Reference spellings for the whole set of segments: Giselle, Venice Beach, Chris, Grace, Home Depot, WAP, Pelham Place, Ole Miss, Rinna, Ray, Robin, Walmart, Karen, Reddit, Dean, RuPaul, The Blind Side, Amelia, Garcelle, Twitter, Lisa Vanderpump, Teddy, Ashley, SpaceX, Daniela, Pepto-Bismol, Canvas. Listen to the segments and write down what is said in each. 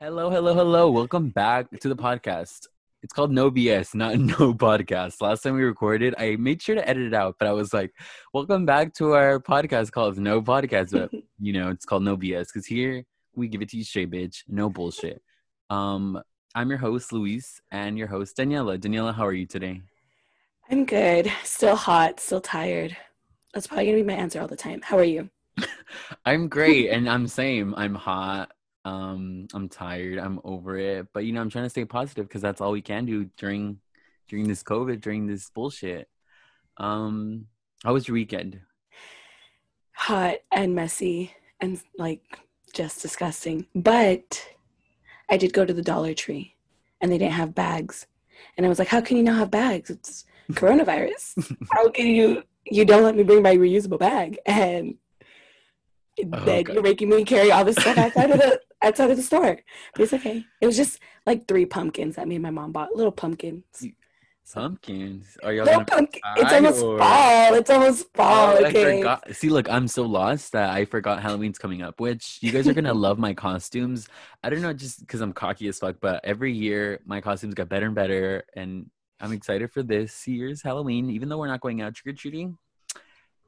Hello. Welcome back to the podcast. It's called No BS, not No Podcast. Last time we recorded, I made sure to edit it out, but I was like, welcome back to our podcast called No Podcast. But, you know, it's called No BS because here we give it to you straight, bitch. No bullshit. I'm your host, Luis, and your host, Daniela. Daniela, how are you today? I'm good. Still hot. Still tired. That's probably going to be my answer all the time. How are you? I'm great. And I'm same. I'm hot. I'm tired. I'm over it. But, you know, I'm trying to stay positive because that's all we can do during this COVID, during this bullshit. How was your weekend? Hot and messy and, like, just disgusting. But I did go to the Dollar Tree and they didn't have bags. And I was like, how can you not have bags? It's coronavirus. How can you don't let me bring my reusable bag? And then you're making me carry all this stuff outside of the store. But it's okay. It was just like 3 pumpkins that me and my mom bought. Little pumpkins. Pumpkins? Are y'all little pumpkin. It's almost fall. Okay. I forgot. See, look, I'm so lost that I forgot Halloween's coming up, which you guys are going to love my costumes. I don't know, just because I'm cocky as fuck, but every year my costumes got better and better. And I'm excited for this year's Halloween, even though we're not going out trick-or-treating.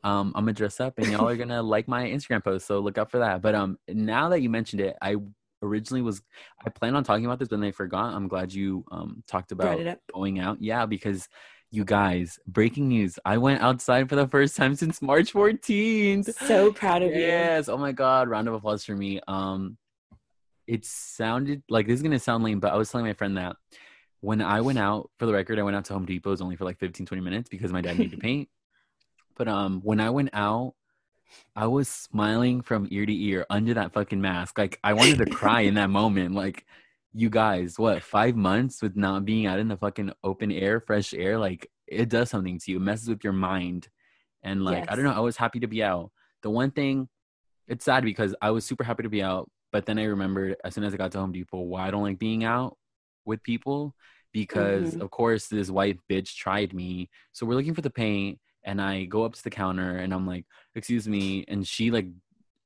I'm gonna dress up and y'all are gonna like my Instagram post, so look out for that. But now that you mentioned it, I planned on talking about this, but then I forgot. I'm glad you talked about going out. Yeah, because you guys, breaking news, I went outside for the first time since March 14th. So proud of you. Yes, oh my god, round of applause for me. It sounded like, this is gonna sound lame, but I was telling my friend that when I went out, for the record, I went out to Home Depot. It was only for like 15-20 minutes because my dad needed to paint. But when I went out, I was smiling from ear to ear under that fucking mask. Like, I wanted to cry in that moment. Like, you guys, what, 5 months with not being out in the fucking open air, fresh air? Like, it does something to you. It messes with your mind. And, like, yes. I don't know. I was happy to be out. The one thing, it's sad because I was super happy to be out. But then I remembered as soon as I got to Home Depot why I don't like being out with people. Because, of course, this white bitch tried me. So we're looking for the paint. And I go up to the counter and I'm like, excuse me. And she, like,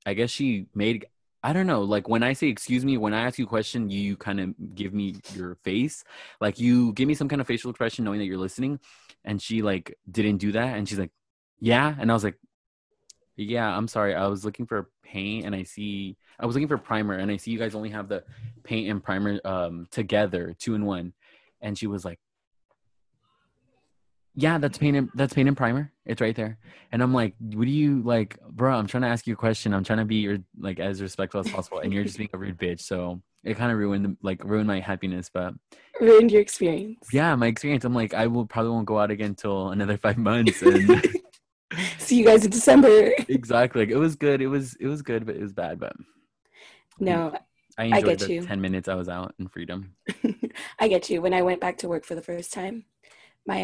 I guess she made, I don't know. Like, when I say, excuse me, when I ask you a question, you kind of give me your face. Like, you give me some kind of facial expression knowing that you're listening. And she, like, didn't do that. And she's like, yeah. And I was like, yeah, I'm sorry. I was looking for paint and I was looking for primer. And I see you guys only have the paint and primer together, 2 in 1. And she was like, yeah, that's paint and primer. It's right there. And I'm like, what do you, like, bro, I'm trying to ask you a question. I'm trying to be your, like, as respectful as possible. And you're just being a rude bitch. So it kind of ruined my happiness, but. Ruined your experience. Yeah, my experience. I'm like, I will probably won't go out again until another 5 months. And see you guys in December. Exactly. Like, it was good. It was good, but it was bad. But no, I enjoyed the 10 minutes I was out in freedom. I get you. When I went back to work for the first time, my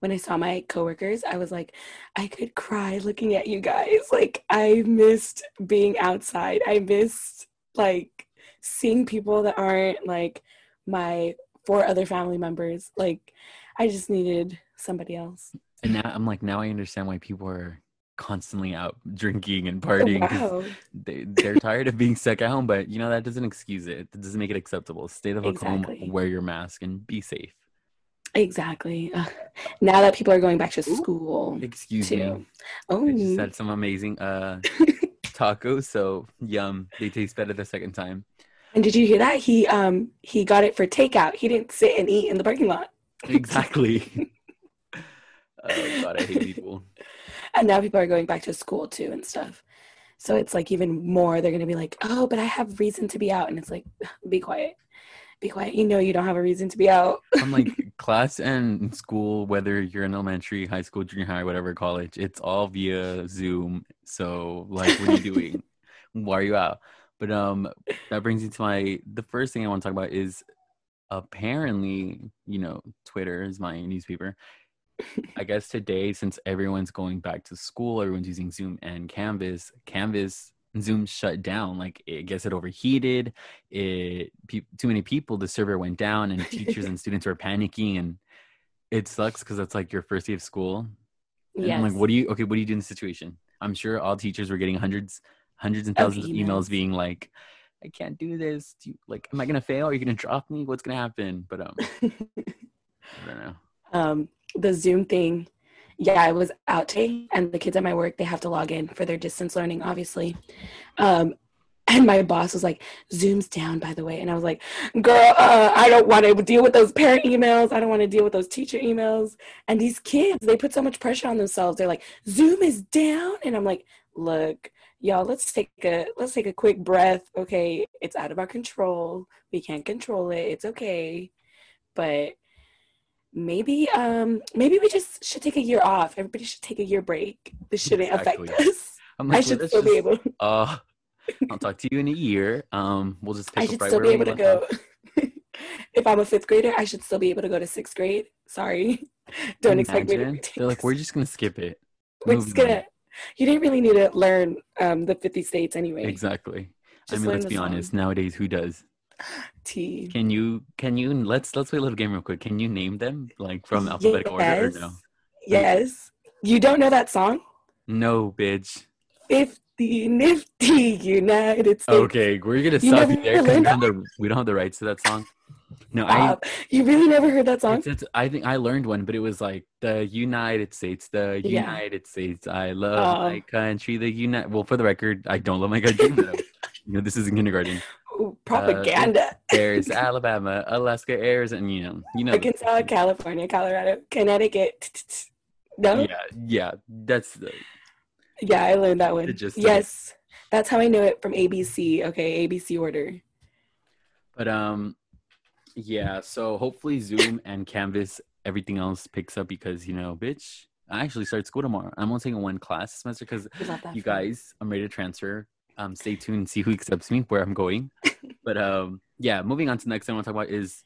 when I saw my coworkers, I was like, I could cry looking at you guys. Like, I missed being outside. I missed, like, seeing people that aren't, like, my 4 other family members. Like, I just needed somebody else. And now I'm like, now I understand why people are constantly out drinking and partying. Oh, wow. They're tired of being stuck at home. But, you know, that doesn't excuse it. It doesn't make it acceptable. Stay the fuck home, wear your mask, and be safe. Exactly. Now that people are going back to school. Excuse me. Oh, I just had some amazing tacos. So yum. They taste better the second time. And did you hear that? He got it for takeout. He didn't sit and eat in the parking lot. Exactly. Oh God, I hate people. And now people are going back to school too and stuff. So it's like even more. They're gonna be like, oh, but I have reason to be out, and it's like, be quiet. Be quiet. You know you don't have a reason to be out. I'm like, class and school, whether you're in elementary, high school, junior high, whatever, college, it's all via Zoom. So, like, what are you doing? Why are you out? But that brings me to the first thing I want to talk about is, apparently, you know, Twitter is my newspaper. I guess today, since everyone's going back to school, everyone's using Zoom and Canvas. Zoom shut down. Like, I guess it overheated. Too many people. The server went down, and teachers and students were panicking, and it sucks because that's like your first day of school. And yes. I'm like, what do you do in this situation? I'm sure all teachers were getting hundreds and thousands of emails being like, I can't do this. Do you, like, am I gonna fail? Are you gonna drop me? What's gonna happen? But I don't know. The Zoom thing, yeah, it was outtake, and the kids at my work, they have to log in for their distance learning, obviously. And my boss was like, Zoom's down, by the way. And I was like, girl, I don't want to deal with those parent emails. I don't want to deal with those teacher emails. And these kids, they put so much pressure on themselves. They're like, Zoom is down. And I'm like, look, y'all, let's take a quick breath. Okay, it's out of our control. We can't control it. It's okay. But maybe we just should take a year off. Everybody should take a year break. This shouldn't affect us. I'm like, I should still be able to. I'll talk to you in a year. We'll just pick I should up right still be able to go. If I'm a fifth grader, I should still be able to go to sixth grade. Sorry. Don't expect me to retake. They're like, we're just going to skip it. We're just going to. You didn't really need to learn the 50 states anyway. Exactly. Just let's be honest. Nowadays, who does? T. Can you let's play a little game real quick. Can you name them like from alphabetical order or no? Yes. You don't know that song? No, bitch. 50. The nifty United States. Okay, we're going to stop you there because we don't have the rights to that song. No, you really never heard that song? It's, I think I learned one, but it was like the United States. I love my country. Well, for the record, I don't love my country. But, this is in kindergarten. Ooh, propaganda. There's Alabama, Alaska, Arizona, you know. Arkansas, California, Colorado, Connecticut. No? Yeah, that's the... Yeah, I learned that one. Yes, that's how I know it from ABC. Okay, ABC order. But yeah. So hopefully Zoom and Canvas, everything else picks up because bitch, I actually start school tomorrow. I'm only taking one class this semester because you guys, I'm ready to transfer. Stay tuned, see who accepts me, where I'm going. But yeah, moving on to the next thing I want to talk about is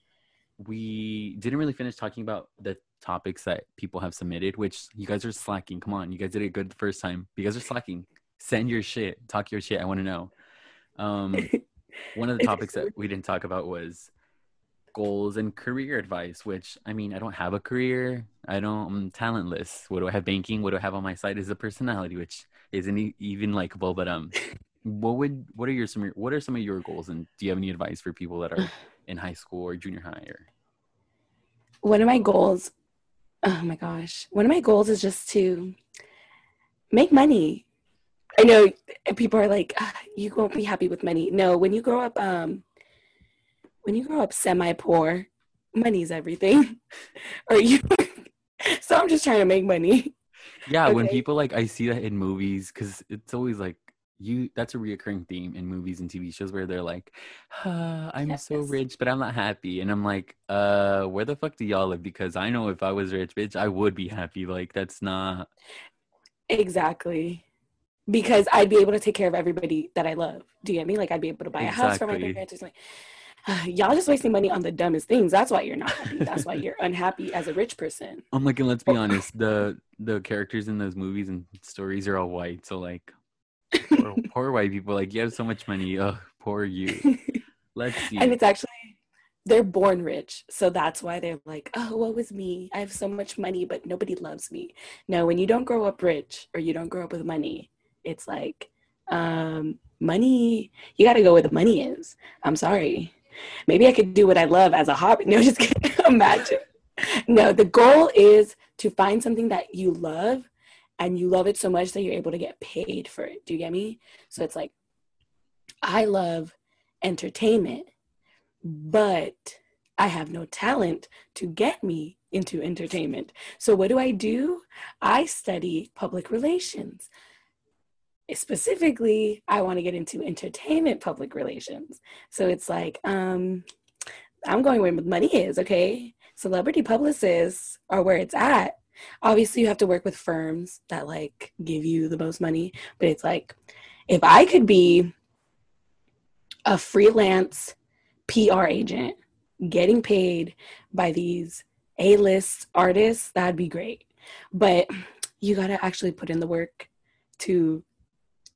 we didn't really finish talking about the topics that people have submitted, which you guys are slacking. Come on, you guys did it good the first time. You guys are slacking. Send your shit. Talk your shit. I want to know. One of the topics that we didn't talk about was goals and career advice, which I don't have a career. I'm talentless. What do I have? Banking. What do I have on my side is a personality, which isn't even likable. But what are some of your goals, and do you have any advice for people that are in high school or junior high? Or one of my goals. Oh my gosh. One of my goals is just to make money. I know people are like, you won't be happy with money. No, when you grow up semi-poor, money's everything. So I'm just trying to make money. Yeah, okay. When people I see that in movies, because it's always that's a reoccurring theme in movies and TV shows where they're like, I'm so rich, but I'm not happy. And I'm like, where the fuck do y'all live? Because I know if I was rich, bitch, I would be happy. That's not. Exactly. Because I'd be able to take care of everybody that I love. Do you get me? I'd be able to buy a house for my parents. It's y'all just wasting money on the dumbest things. That's why you're not happy. That's why you're unhappy as a rich person. I'm and let's be honest. The characters in those movies and stories are all white. So, poor white people, you have so much money. Oh, poor you. Let's see. And it's actually, they're born rich. So that's why they're like, oh, woe is me. I have so much money, but nobody loves me. No, when you don't grow up rich or you don't grow up with money, it's money, you got to go where the money is. I'm sorry. Maybe I could do what I love as a hobby. No, just kidding. Imagine. No, the goal is to find something that you love. And you love it so much that you're able to get paid for it. Do you get me? So it's I love entertainment, but I have no talent to get me into entertainment. So what do? I study public relations. Specifically, I want to get into entertainment public relations. So it's I'm going where money is, okay? Celebrity publicists are where it's at. Obviously, you have to work with firms that give you the most money, but it's if I could be a freelance PR agent getting paid by these A-list artists, that'd be great. But you got to actually put in the work to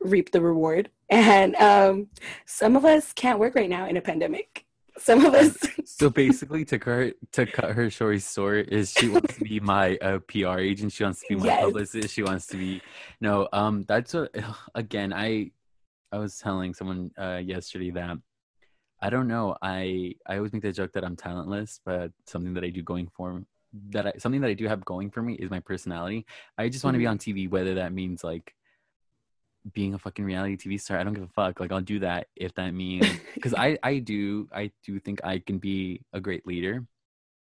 reap the reward. And some of us can't work right now in a pandemic. Some of us. So basically, to cut her story short, is she wants to be my PR agent. She wants to be my publicist. She wants to be that's what. Again, I I was telling someone yesterday that I don't know. I always make the joke that I'm talentless, but something that I do going for that something that I do have going for me is my personality. I just want to be on TV, whether that means like being a fucking reality TV star. I don't give a fuck. Like I'll do that if that means because I do think I can be a great leader,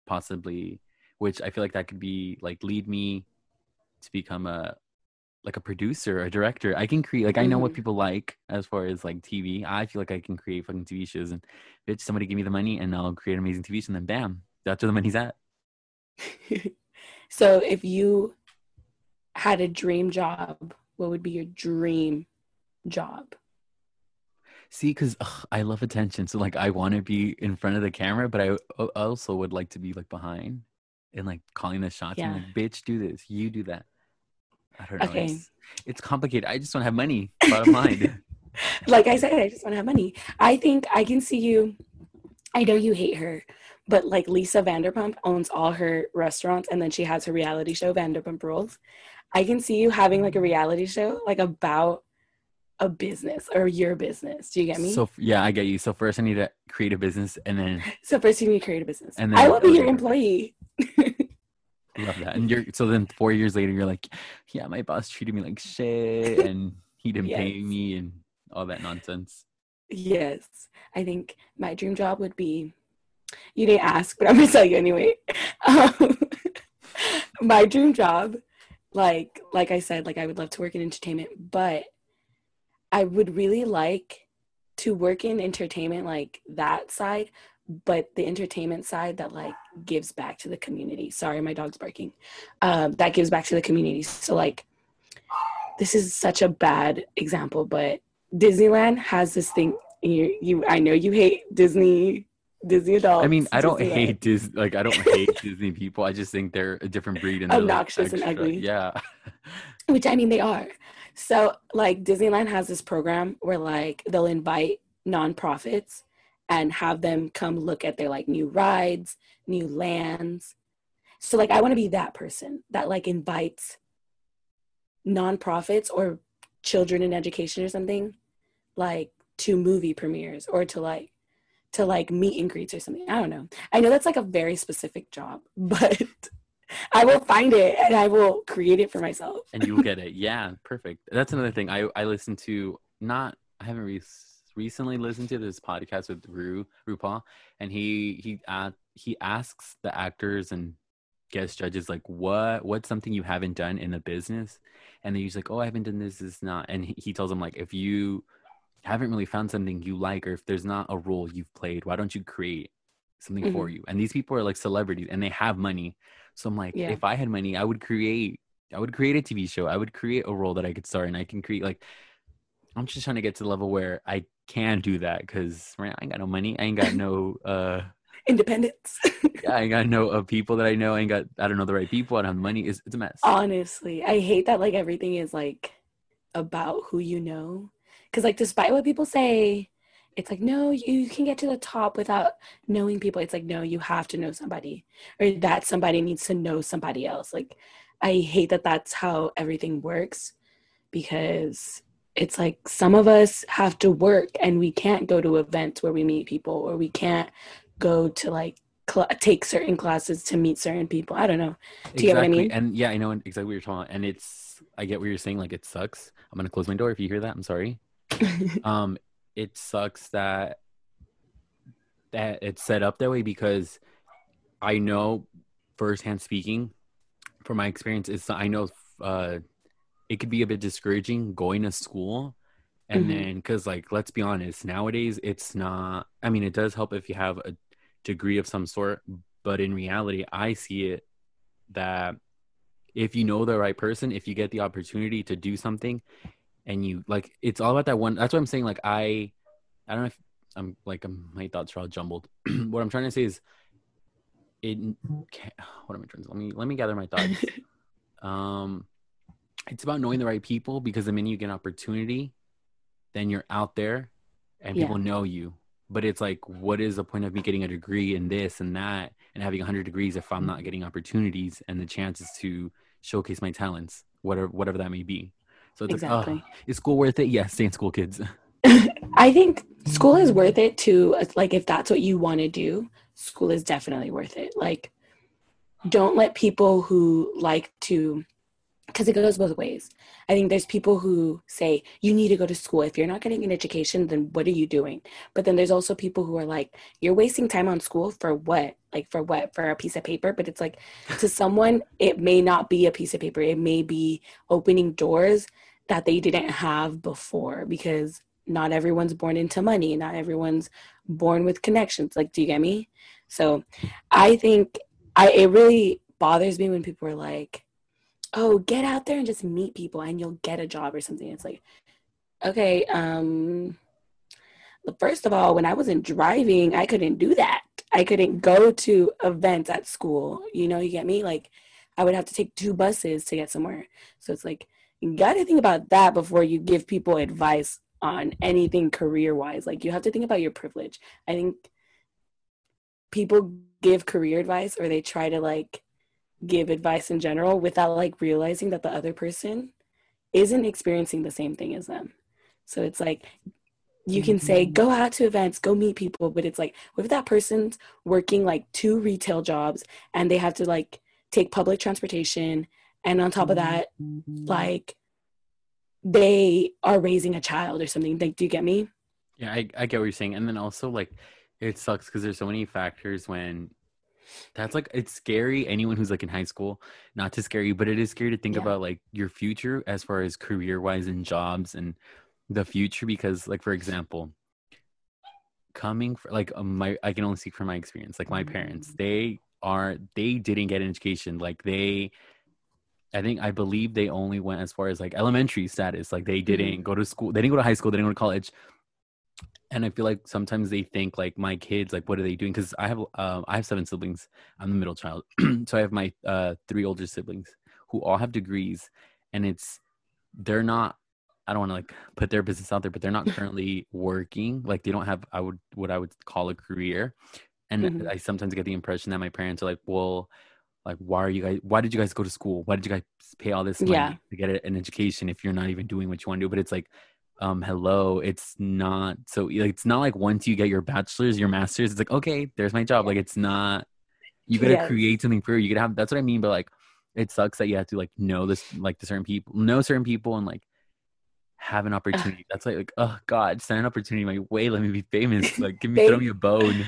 possibly, which I feel like that could be like lead me to become a producer, a director. I can create, like, I know what people like as far as like TV. I feel like I can create fucking TV shows and bitch, somebody give me the money and I'll create amazing TV shows and then bam, that's where the money's at. So if you had a dream job, what would be your dream job? See, because I love attention. So like, I want to be in front of the camera, but I also would like to be like behind and like calling the shots and like, bitch, do this, you do that. I don't know. Okay. It's complicated. I just want to have money. Bottom line. Like I said, I just want to have money. I think I can see you. I know you hate her, but like Lisa Vanderpump owns all her restaurants and then she has her reality show, Vanderpump Rules. I can see you having like a reality show, like about a business or your business. Do you get me? So yeah, I get you. So first I need to create a business and then. So first you need to create a business. And then I will be your employee. Love that. And you're so then 4 years later you're like, yeah, my boss treated me like shit and he didn't pay me and all that nonsense. Yes. I think my dream job would be, you didn't ask but I'm gonna tell you anyway, my dream job, like I said, like I would love to work in entertainment, but I would really like to work in entertainment, like that side, but the entertainment side that like gives back to the community. Sorry, my dog's barking. That gives back to the community. So like, this is such a bad example, but Disneyland has this thing. You I know you hate Disney adults. I mean, I don't hate Disney. Like I don't hate Disney people. I just think they're a different breed and obnoxious like, and ugly. Yeah. Which I mean, they are. So like Disneyland has this program where like they'll invite nonprofits and have them come look at their like new rides, new lands. So like I want to be that person that like invites nonprofits or children in education or something like to movie premieres or to meet and greets or something. I don't know. I know that's like a very specific job, but I will find it and I will create it for myself. And you'll get it. Yeah, perfect. That's another thing. I listen to recently listened to this podcast with RuPaul, and he asks the actors and guest judges like what's something you haven't done in the business, and they're usually like, oh, I haven't done this is not, and he tells them like, if you haven't really found something you like or if there's not a role you've played, why don't you create something for you? And these people are like celebrities and they have money, so I'm like, if I had money, I would create a TV show, I would create a role that I could star in, I can create like, I'm just trying to get to the level where I can do that because right now I ain't got no money. I ain't got no independence. Yeah, I ain't got no people that I know. I don't know the right people. I don't have money. It's a mess. Honestly, I hate that like everything is like about who you know. Because like despite what people say, it's like, no, you can get to the top without knowing people. It's like, no, you have to know somebody or that somebody needs to know somebody else. Like I hate that that's how everything works because it's like some of us have to work and we can't go to events where we meet people or we can't go to like take certain classes to meet certain people. I don't know. Do you get what I mean? And yeah, I know exactly what you're talking about. And I get what you're saying. Like it sucks. I'm going to close my door if you hear that. I'm sorry. It sucks that it's set up that way because I know firsthand speaking from my experience, I know it could be a bit discouraging going to school and then because like let's be honest, nowadays it's not, I mean it does help if you have a degree of some sort, but in reality I see it that if you know the right person, if you get the opportunity to do something and you like, it's all about that one. That's what I'm saying, like I don't know if I'm like my thoughts are all jumbled. What I'm trying to say is what am I trying to say? Let me gather my thoughts. It's about knowing the right people because the minute you get an opportunity, then you're out there and people know you. But it's like, what is the point of me getting a degree in this and that and having 100 degrees if I'm not getting opportunities and the chances to showcase my talents, whatever that may be. So it's like, is school worth it? Yes, stay in school, kids. I think school is worth it too. Like, if that's what you want to do, school is definitely worth it. Like, don't let people who like to, because it goes both ways. I think there's people who say, you need to go to school. If you're not getting an education, then what are you doing? But then there's also people who are like, you're wasting time on school for what? Like, for what? For a piece of paper? But it's like, to someone, it may not be a piece of paper. It may be opening doors that they didn't have before, because not everyone's born into money. Not everyone's born with connections. Like, do you get me? So I think it really bothers me when people are like, oh, get out there and just meet people and you'll get a job or something. It's like, okay, first of all, when I wasn't driving, I couldn't do that. I couldn't go to events at school. You know, you get me? Like, I would have to take 2 buses to get somewhere. So it's like, you got to think about that before you give people advice on anything career-wise. Like, you have to think about your privilege. I think people give career advice, or they try to, like, give advice in general without, like, realizing that the other person isn't experiencing the same thing as them. So it's like, you can say, go out to events, go meet people, but it's like, what if that person's working like 2 retail jobs and they have to, like, take public transportation, and on top of that, like, they are raising a child or something? Like, do you get me? Yeah, I get what you're saying. And then also, like, it sucks because there's so many factors when that's, like, it's scary. Anyone who's, like, in high school, not to scare you, but it is scary to think about, like, your future as far as career-wise and jobs and the future. Because, like, for example, I can only speak from my experience. Like, my parents, they didn't get an education. Like, I believe they only went as far as, like, elementary status. Like, they didn't go to school. They didn't go to high school. They didn't go to college. And I feel like sometimes they think, like, my kids, like, what are they doing? Because I have 7 siblings. I'm the middle child. So I have my 3 older siblings who all have degrees. And they're not, I don't want to, like, put their business out there, but they're not currently working. Like, they don't have what I would call a career. And I sometimes get the impression that my parents are like, well, like, why did you guys go to school? Why did you guys pay all this money to get an education if you're not even doing what you want to do? But it's like, hello, it's not so, like, it's not like once you get your bachelor's, your master's, it's like, okay, there's my job. Like, it's not, you gotta create something for you. You gotta have, that's what I mean. But, like, it sucks that you have to, like, know this, like, the certain people and, like, have an opportunity. That's like, oh God, send an opportunity my way. Let me be famous. Like, give me, throw me a bone.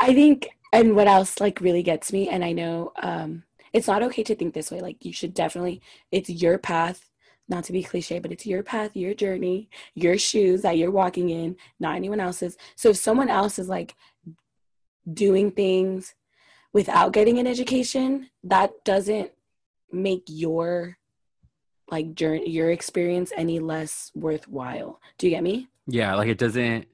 I think, and what else, like, really gets me, and I know it's not okay to think this way. Like, you should definitely, it's your path. Not to be cliche, but it's your path, your journey, your shoes that you're walking in, not anyone else's. So if someone else is, like, doing things without getting an education, that doesn't make your, like, journey, your experience any less worthwhile. Do you get me? Yeah, like, it doesn't,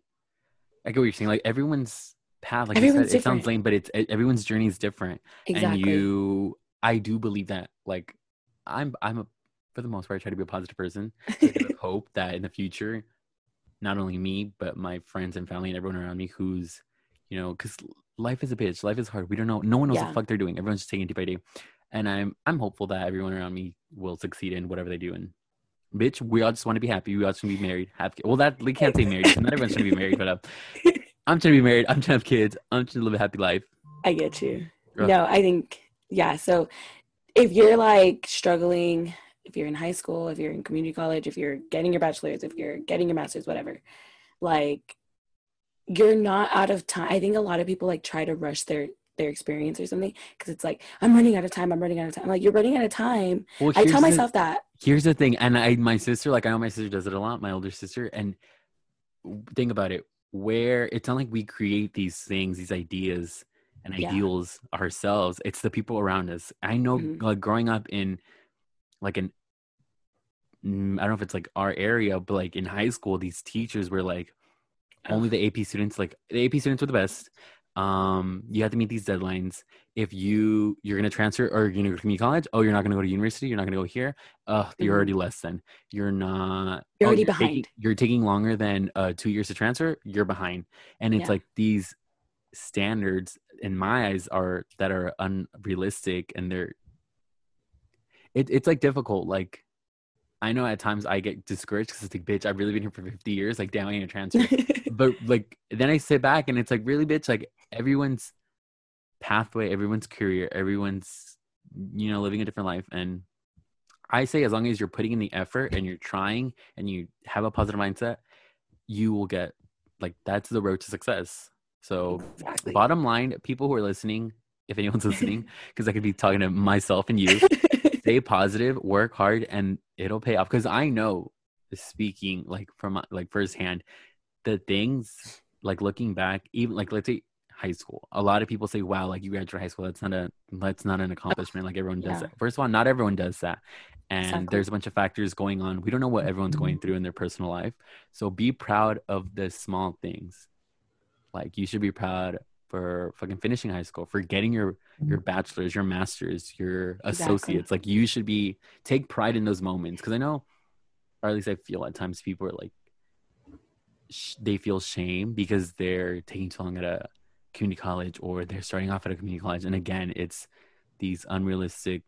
I get what you're saying. Like, everyone's path, like you said, it sounds lame, but it's everyone's journey is different. Exactly. And I do believe that, like, I'm for the most part, I try to be a positive person. I hope that in the future, not only me, but my friends and family and everyone around me who's, you know, because life is a bitch. Life is hard. We don't know. No one knows what the fuck they're doing. Everyone's just taking it day by day. And I'm hopeful that everyone around me will succeed in whatever they do. And bitch, we all just want to be happy. We all just want to be married. Have kids. Well, that we can't say married. Not everyone's trying to be married, but I'm trying to be married. I'm trying to have kids. I'm trying to live a happy life. I get you. No, I think, yeah. So if you're, like, struggling, if you're in high school, if you're in community college, if you're getting your bachelor's, if you're getting your master's, whatever, like, you're not out of time. I think a lot of people, like, try to rush their experience or something because it's like, I'm running out of time. I'm like, you're running out of time. Well, I tell myself that. Here's the thing. And my sister, like, I know my sister does it a lot, my older sister. And think about it, where it's not like we create these things, these ideas and ideals ourselves. It's the people around us. I know like, growing up in, like, I don't know if it's, like, our area, but, like, in high school, these teachers were, like, only the AP students, like, the AP students were the best. You have to meet these deadlines. If you're going to transfer or you're going to go to community college, oh, you're not going to go to university, you're not going to go here, you're already less than. You're already behind. You're taking longer than 2 years to transfer, you're behind. And it's, like, these standards, in my eyes, that are unrealistic, and it's like difficult. Like, I know at times I get discouraged because it's like, bitch, I've really been here for 50 years. Like, damn, I need a transfer. But like, then I sit back and it's like, really, bitch, like everyone's pathway, everyone's career, everyone's, you know, living a different life. And I say, as long as you're putting in the effort and you're trying and you have a positive mindset, you will get, like, that's the road to success. So exactly. Bottom line, people who are listening, if anyone's listening, because I could be talking to myself and you, stay positive, work hard, and it'll pay off. Because I know, speaking like from like firsthand, the things like looking back, even like let's say high school, a lot of people say, wow, like you graduated high school, that's not an accomplishment, like everyone does that. First of all, not everyone does that, and there's a bunch of factors going on. We don't know what everyone's going through in their personal life, so be proud of the small things. Like, you should be proud for fucking finishing high school, for getting your bachelor's, your master's, your associates. Like, you should be, take pride in those moments, because I know, or at least I feel at times, people are like they feel shame because they're taking too long at a community college, or they're starting off at a community college. And again, it's these unrealistic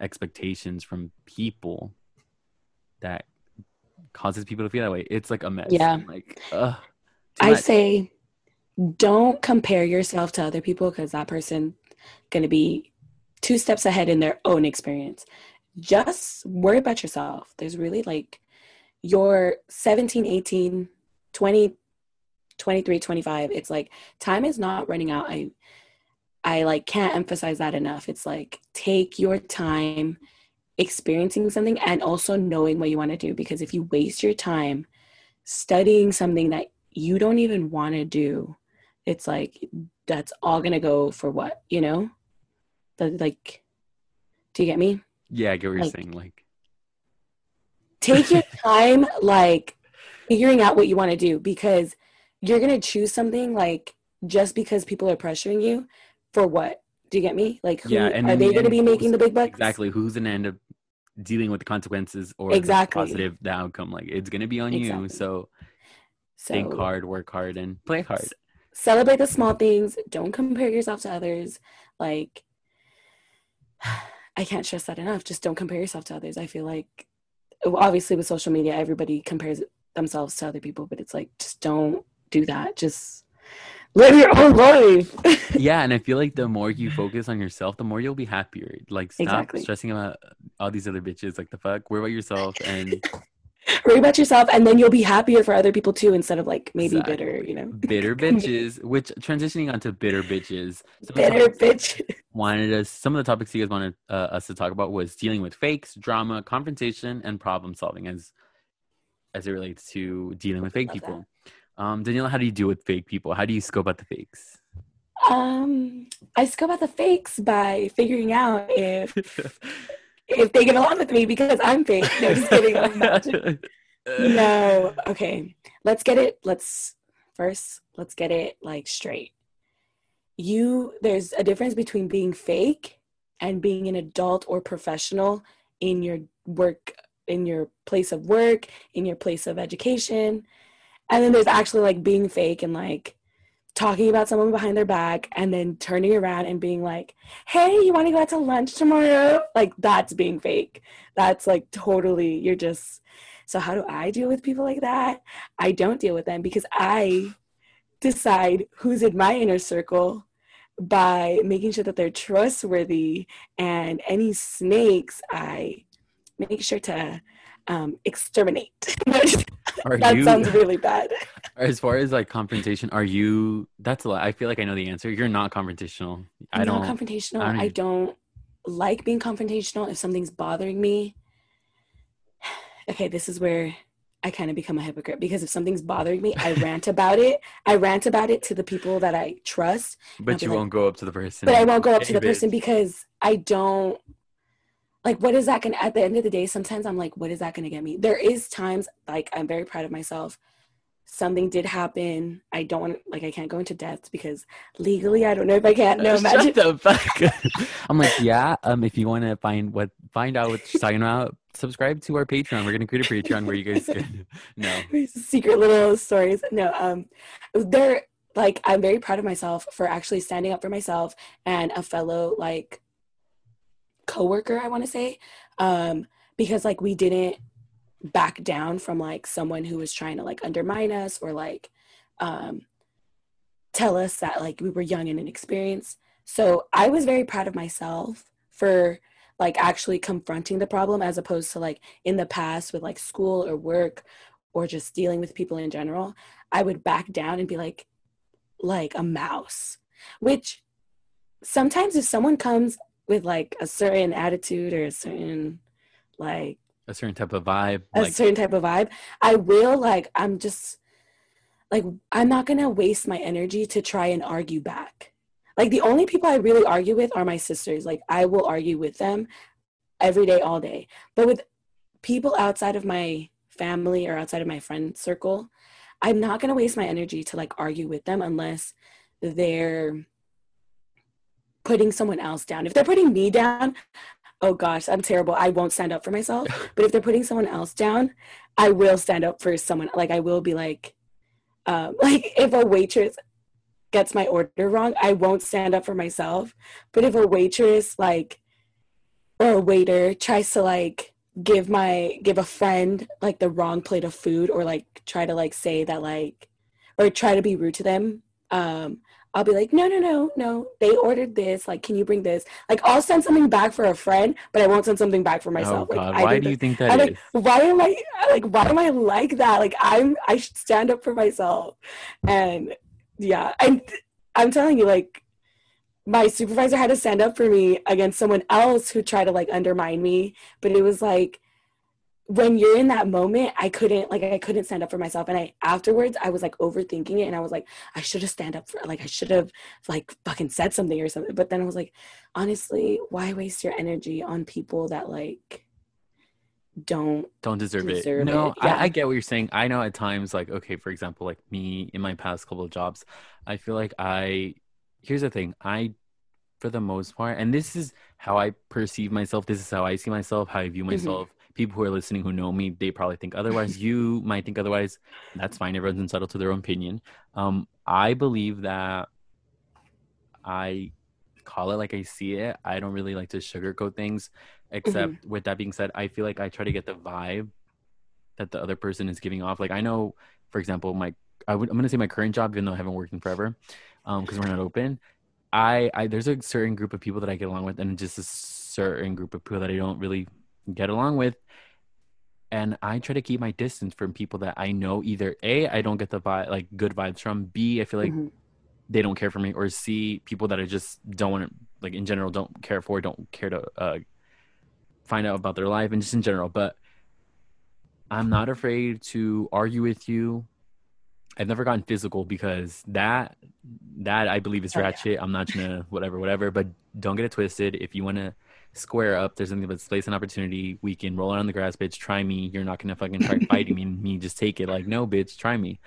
expectations from people that causes people to feel that way. It's like a mess. Yeah. Like, I say, don't compare yourself to other people, because that person going to be 2 steps ahead in their own experience. Just worry about yourself. There's really, like, you're 17, 18, 20, 23, 25. It's like, time is not running out. I like can't emphasize that enough. It's like, take your time experiencing something and also knowing what you want to do, because if you waste your time studying something that you don't even want to do, it's like, that's all going to go for what, you know? Like, do you get me? Yeah, I get what you're saying. Like, take your time, like, figuring out what you want to do, because you're going to choose something, like, just because people are pressuring you, for what? Do you get me? Like, who, are they going to be making the big bucks? Exactly. Who's going to end up dealing with the consequences or the positive, the outcome? Like, it's going to be on you. So think hard, work hard, and play hard. Celebrate the small things. Don't compare yourself to others. Like, I can't stress that enough. Just don't compare yourself to others. I feel like, obviously, with social media, everybody compares themselves to other people, but it's like, just don't do that. Just live your own life. Yeah, and I feel like the more you focus on yourself, the more you'll be happier. Like, stop stressing about all these other bitches. Like, the fuck? Worry about yourself and... worry about yourself, and then you'll be happier for other people too, instead of like maybe bitter, you know? Bitter bitches, which transitioning onto bitter bitches. Bitter bitches. Some of the topics you guys wanted us to talk about was dealing with fakes, drama, confrontation, and problem solving as it relates to dealing with fake people. Daniela, how do you deal with fake people? How do you scope out the fakes? I scope out the fakes by figuring out if they get along with me because I'm fake. No, just kidding. I'm not. No. Okay. Let's get it like straight. There's a difference between being fake and being an adult or professional in your work, in your place of work, in your place of education. And then there's actually like being fake and like talking about someone behind their back and then turning around and being like, hey, you want to go out to lunch tomorrow? Like, that's being fake. That's like totally, you're just, so how do I deal with people like that? I don't deal with them because I decide who's in my inner circle by making sure that they're trustworthy, and any snakes I make sure to exterminate. That sounds really bad. As far as like confrontation, I feel like I know the answer. You're not confrontational. I don't like being confrontational. If something's bothering me, okay, this is where I kind of become a hypocrite, because if something's bothering me, I rant about it. I rant about it to the people that I trust. But you won't go up to the person. But I won't go up to the person because I don't. Like, what is that going to, at the end of the day, sometimes I'm like, what is that going to get me? There is times, like, I'm very proud of myself. Something did happen. I don't want, like, I can't go into depth because legally, I don't know if I can. No, imagine. Shut the fuck. I'm like, yeah, if you want to find out what she's talking about, subscribe to our Patreon. We're going to create a Patreon where you guys can secret little stories. No, they're, like, I'm very proud of myself for actually standing up for myself and a fellow, like, coworker, I want to say, because like we didn't back down from like someone who was trying to like undermine us or like tell us that like we were young and inexperienced. So I was very proud of myself for like actually confronting the problem, as opposed to like in the past with like school or work or just dealing with people in general, I would back down and be like a mouse, which sometimes if someone comes with like a certain attitude or a certain type of vibe, I will like, I'm just like, I'm not going to waste my energy to try and argue back. Like the only people I really argue with are my sisters. Like I will argue with them every day, all day. But with people outside of my family or outside of my friend circle, I'm not going to waste my energy to like argue with them unless they're putting someone else down. If they're putting me down, oh gosh, I'm terrible. I won't stand up for myself. But if they're putting someone else down, I will stand up for someone. Like I will be like if a waitress gets my order wrong, I won't stand up for myself. But if a waitress like or a waiter tries to like give a friend like the wrong plate of food or like try to like say that like or try to be rude to them, I'll be like, no, they ordered this, like can you bring this? Like I'll send something back for a friend, but I won't send something back for myself. Oh, God. Like, why do you think that is? Like, why am I like that? Like I should stand up for myself. And yeah, I'm telling you, like my supervisor had to stand up for me against someone else who tried to like undermine me, but it was like when you're in that moment, I couldn't stand up for myself. And afterwards I was like overthinking it. And I was like, I should have stand up for, like, I should have like fucking said something or something. But then I was like, honestly, why waste your energy on people that like don't deserve it. No, yeah. I get what you're saying. I know at times, like, okay, for example, like me in my past couple of jobs, I feel like here's the thing. For the most part, and this is how I perceive myself. This is how I see myself, how I view myself. Mm-hmm. People who are listening who know me, they probably think otherwise. You might think otherwise. That's fine. Everyone's entitled to their own opinion. I believe that I call it like I see it. I don't really like to sugarcoat things. Except with that being said, I feel like I try to get the vibe that the other person is giving off. Like I know, for example, I'm going to say my current job, even though I haven't worked in forever because we're not open. I there's a certain group of people that I get along with and just a certain group of people that I don't really get along with, and I try to keep my distance from people that I know either A, I don't get the vibe, like good vibes from, B, I feel like they don't care for me, or C, people that I just don't want to, like in general, don't care to find out about their life and just in general. But I'm not afraid to argue with you. I've never gotten physical because that I believe is ratchet. Yeah. I'm not gonna whatever, but don't get it twisted. If you want to square up, there's something that's space and opportunity. We can roll out on the grass, bitch. Try me. You're not gonna fucking try fighting me. Just take it. Like, no, bitch, try me.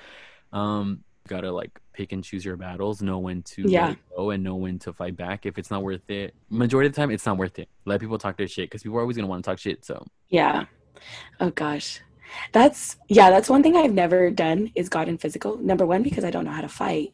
Gotta like pick and choose your battles. Know when to let go and know when to fight back. If it's not worth it, majority of the time it's not worth it. Let people talk their shit because people are always gonna want to talk shit. So yeah. Oh gosh, that's one thing I've never done is gotten physical. Number one, because I don't know how to fight.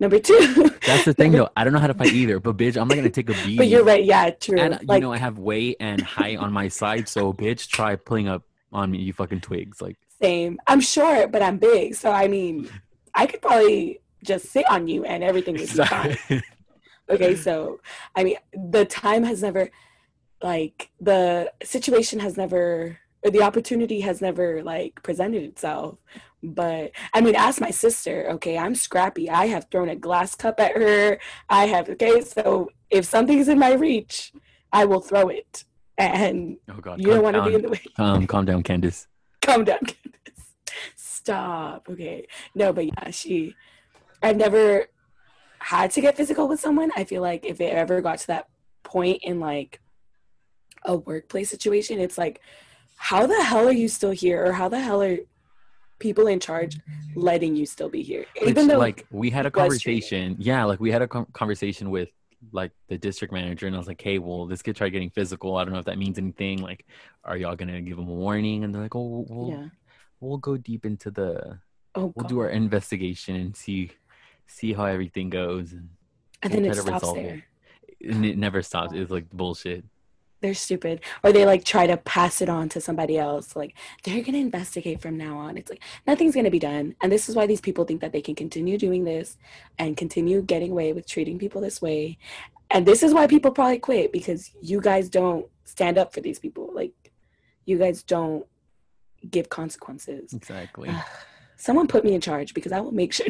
Number two. That's the thing, though. I don't know how to fight either. But, bitch, I'm not going to take a beat. But you're right. Yeah, true. And, like, I have weight and height on my side. So, bitch, try pulling up on me, you fucking twigs. Like, same. I'm short, but I'm big. So, I mean, I could probably just sit on you and everything is fine. Okay, so, I mean, the situation has never, or the opportunity has never, like, presented itself. But I mean, ask my sister. Okay, I'm scrappy. I have thrown a glass cup at her. So if something's in my reach, I will throw it. And oh God, you don't want to be in the way. Calm down, Candace. Stop. Okay. No, but yeah, I've never had to get physical with someone. I feel like if it ever got to that point in like a workplace situation, it's like, how the hell are you still here? Or how the hell are people in charge letting you still be here? Even though like we had a conversation. Yeah. Like we had a conversation with like the district manager and I was like, hey, well, this kid tried getting physical. I don't know if that means anything. Like, are y'all going to give him a warning? And they're like, oh, we'll go deep into we'll do our investigation and see how everything goes. And then it stops there. And it never stops. It's like bullshit. they're stupid, or they like try to pass it on to somebody else, like they're gonna investigate from now on. It's like nothing's gonna be done, and this is why these people think that they can continue doing this and continue getting away with treating people this way. And this is why people probably quit, because you guys don't stand up for these people, like you guys don't give consequences. Exactly. Someone put me in charge, because I will make sure.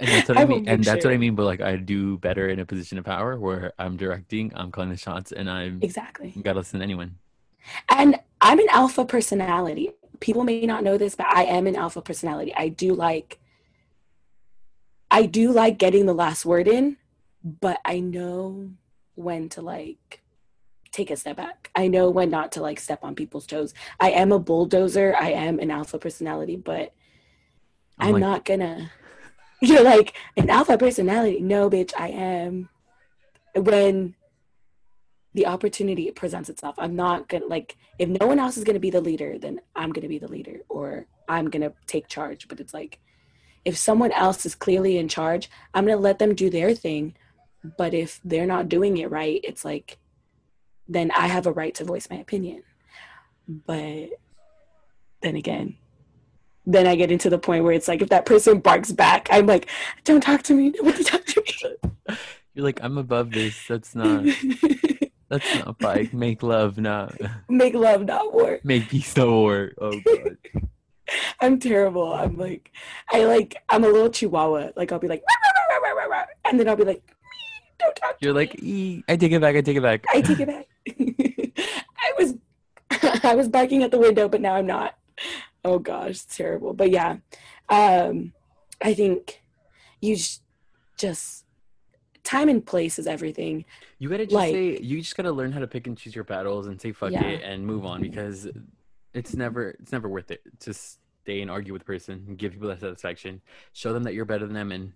And that's what I mean. And that's what I mean. But like, I do better in a position of power where I'm directing, I'm calling the shots, and I'm exactly got to listen to anyone. And I'm an alpha personality. People may not know this, but I am an alpha personality. I do like getting the last word in, but I know when to like take a step back. I know when not to like step on people's toes. I am a bulldozer. I am an alpha personality, but I'm not gonna. You're like an alpha personality. No, bitch, I am. When the opportunity presents itself, I'm not gonna, like, if no one else is gonna be the leader, then I'm gonna be the leader, or I'm gonna take charge. But it's like, if someone else is clearly in charge, I'm gonna let them do their thing. But if they're not doing it right, it's like, then I have a right to voice my opinion. But then again, then I get into the point where it's like, if that person barks back, I'm like, don't talk to me. Nobody talk to me. You're like, I'm above this. That's not like make love, not war. Make peace, not war. Oh God. I'm terrible. I'm a little chihuahua. Like I'll be like, rah, rah, rah, rah, rah, and then I'll be like, don't talk to me. You're like, I take it back. I was barking at the window, but now I'm not. Oh gosh, it's terrible. But yeah, I think you just time and place is everything. You gotta just like, say you just gotta learn how to pick and choose your battles and say fuck it and move on, because it's never worth it to stay and argue with a person and give people that satisfaction. Show them that you're better than them and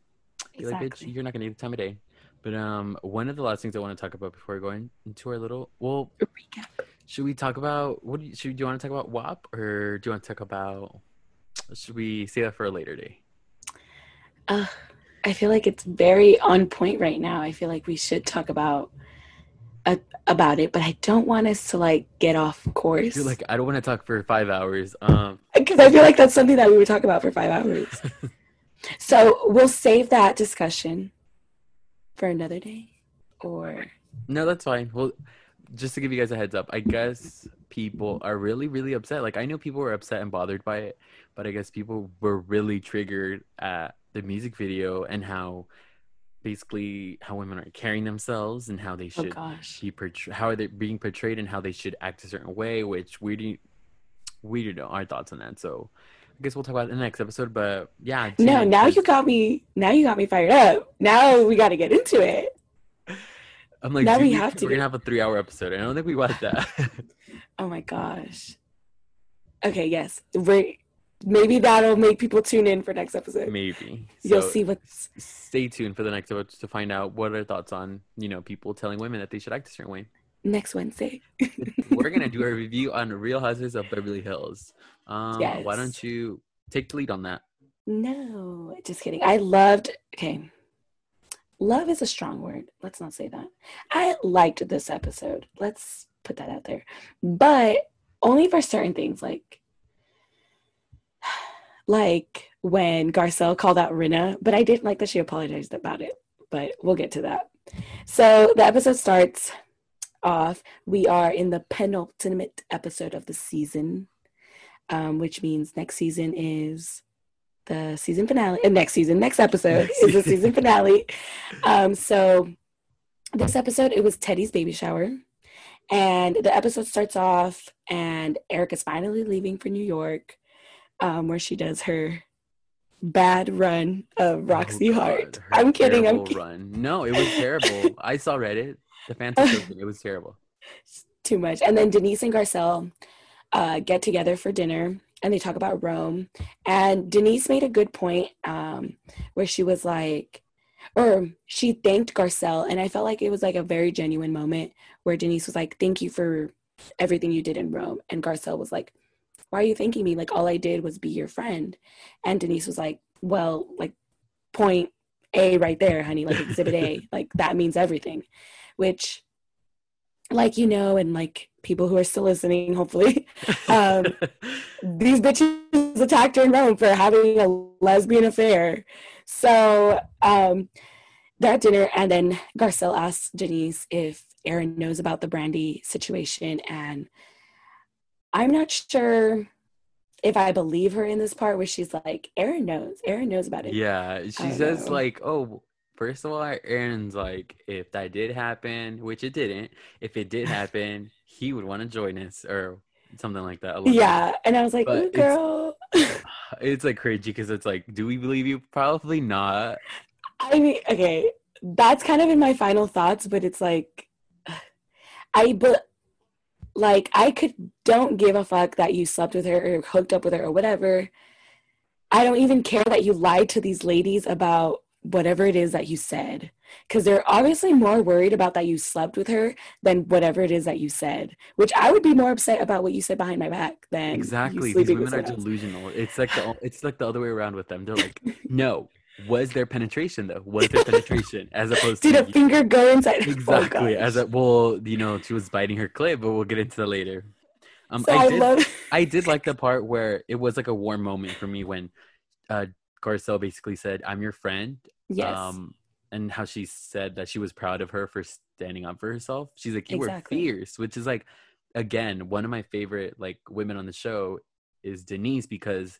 be like, bitch, you're not gonna need the time of day. But one of the last things I want to talk about before going into our little recap. Should we talk about do you want to talk about WAP, or do you want to talk about? Should we say that for a later day? I feel like it's very on point right now. I feel like we should talk about it, but I don't want us to like get off course. You're like, I don't want to talk for 5 hours. Because I feel like that's something that we would talk about for 5 hours. So we'll save that discussion for another day, or no, that's fine. Well. Just to give you guys a heads up, I guess people are really, really upset. Like, I know people were upset and bothered by it, but I guess people were really triggered at the music video and how women are carrying themselves and how they should how are they being portrayed and how they should act a certain way, which we didn't know our thoughts on that. So I guess we'll talk about it in the next episode. But yeah. No, now you got me fired up. Now we got to get into it. I'm like, we're gonna have a 3-hour episode. I don't think we want that. Oh my gosh. Okay, yes. Maybe that'll make people tune in for next episode. Maybe. You'll see stay tuned for the next episode to find out what our thoughts on, people telling women that they should act a certain way. Next Wednesday. We're gonna do a review on Real Housewives of Beverly Hills. Yes. Why don't you take the lead on that? No, just kidding. Love is a strong word. Let's not say that. I liked this episode. Let's put that out there. But only for certain things, like when Garcelle called out Rinna, but I didn't like that she apologized about it. But we'll get to that. So the episode starts off. We are in the penultimate episode of the season, which means next season is... the season finale. Next episode is the season finale. So this episode, it was Teddy's baby shower. And the episode starts off and Erica's finally leaving for New York, where she does her bad run of Roxy Hart. I'm kidding. Run. No, it was terrible. I saw Reddit. The fans were joking. It was terrible. Too much. And then Denise and Garcelle get together for dinner. And they talk about Rome. And Denise made a good point where she was like, or she thanked Garcelle. And I felt like it was like a very genuine moment where Denise was like, thank you for everything you did in Rome. And Garcelle was like, why are you thanking me? Like, all I did was be your friend. And Denise was like, well, like point A right there, honey, like exhibit A, like that means everything, which like, you know, and like people who are still listening, hopefully, these bitches attacked her in Rome for having a lesbian affair. So they're at dinner, and then Garcelle asks Denise if Aaron knows about the Brandi situation, and I'm not sure if I believe her in this part where she's like, Aaron knows about it. Yeah, she says like, oh, first of all, Aaron's like, if that did happen, which it didn't, if it did happen, he would want to join us or something like that. Yeah, and I was like, ooh, girl. It's like cringy because it's like, do we believe you? Probably not. I mean, okay, that's kind of in my final thoughts, but it's like, don't give a fuck that you slept with her or hooked up with her or whatever. I don't even care that you lied to these ladies about whatever it is that you said, because they're obviously more worried about that you slept with her than whatever it is that you said, which I would be more upset about what you said behind my back than exactly. These women are delusional. It's like the other way around with them. They're like, no, was there penetration though? Was there penetration as opposed to did a finger go inside? Exactly. She was biting her clit, but we'll get into that later. I did like the part where it was like a warm moment for me when Garcelle basically said, I'm your friend. Yes. And how she said that she was proud of her for standing up for herself. She's like, you were fierce, which is like, again, one of my favorite like women on the show is Denise, because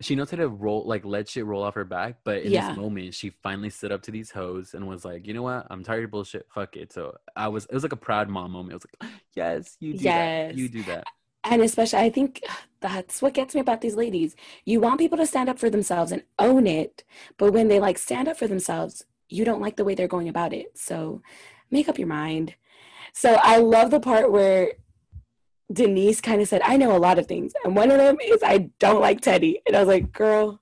she knows how to let shit roll off her back. But in this moment, she finally stood up to these hoes and was like, you know what? I'm tired of bullshit. Fuck it. So it was like a proud mom moment. It was like, yes, you do that. You do that. And especially, I think that's what gets me about these ladies. You want people to stand up for themselves and own it. But when they like stand up for themselves, you don't like the way they're going about it. So make up your mind. So I love the part where Denise kind of said, I know a lot of things, and one of them is I don't like Teddy. And I was like, girl,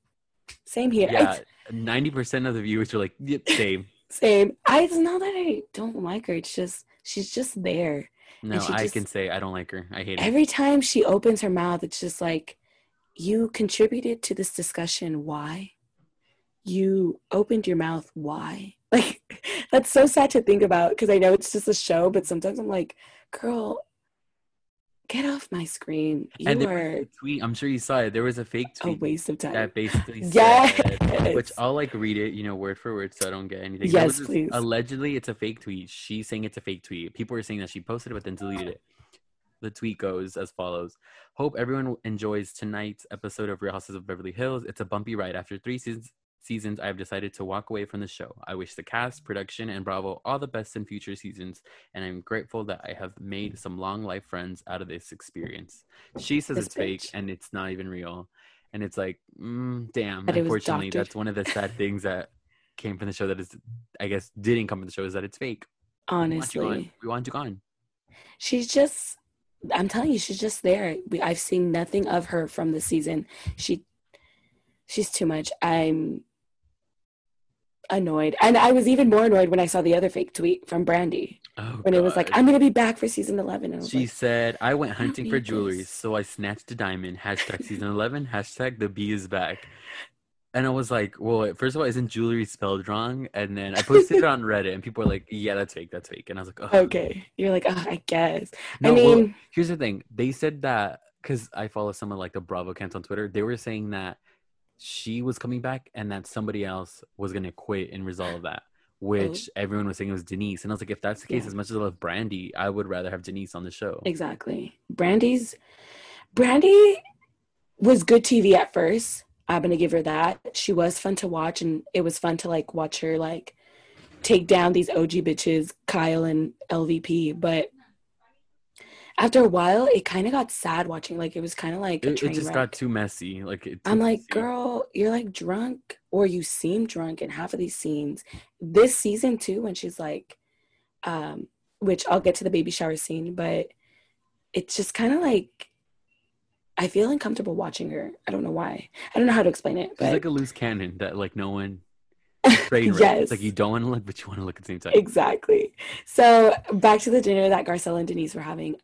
same here. Yeah, 90% of the viewers are like, yep, same. Same. It's not that I don't like her. It's just, she's just there. No, I can say I don't like her. I hate her. Every time she opens her mouth, it's just like, you contributed to this discussion. Why? You opened your mouth. Why? Like, that's so sad to think about, because I know it's just a show, but sometimes I'm like, girl, get off my screen. Tweet, I'm sure you saw it. There was a fake tweet. A waste of time. That basically said, which I'll like read it, you know, word for word, so I don't get anything. Yes, please. Allegedly, it's a fake tweet. She's saying it's a fake tweet. People are saying that she posted it, but then deleted it. The tweet goes as follows. Hope everyone enjoys tonight's episode of Real Housewives of Beverly Hills. It's a bumpy ride. After 3 seasons, I've decided to walk away from the show. I wish the cast, production, and Bravo all the best in future seasons, and I'm grateful that I have made some long life friends out of this experience. She says it's fake and it's not even real, and it's like, damn. But unfortunately, that's one of the sad things that came from the show that is, I guess, didn't come from the show, is that it's fake. Honestly, we want you gone. She's just, I'm telling you, she's just there. I've seen nothing of her from this season. She's too much. I'm annoyed. And I was even more annoyed when I saw the other fake tweet from Brandi. Oh, when it was like, I'm going to be back for season 11. She said, I went hunting for jewelry, so I snatched a diamond. # season 11. # the bee is back. And I was like, well, first of all, isn't jewelry spelled wrong? And then I posted it on Reddit, and people were like, yeah, that's fake. And I was like, oh. Okay. You're like, oh, I guess. No, I mean. Well, here's the thing. They said that, because I follow someone like the Bravo camps on Twitter. They were saying that she was coming back and that somebody else was going to quit and resolve that, which everyone was saying it was Denise. And I was like, if that's the case, as much as I love Brandi, I would rather have Denise on the show. Exactly. Brandi was good TV at first. I'm going to give her that. She was fun to watch, and it was fun to like watch her like take down these OG bitches, Kyle and LVP. But after a while, it kind of got sad watching. Like, it was kind of like a train wreck. Got too messy. Like, like, girl, you're like drunk, or you seem drunk in half of these scenes. This season too, when she's like, which I'll get to the baby shower scene, but it's just kind of like, I feel uncomfortable watching her. I don't know why. I don't know how to explain it. She's like a loose cannon that like no one. Yes. It's like you don't want to look, but you want to look at the same time. Exactly. So back to the dinner that Garcelle and Denise were having.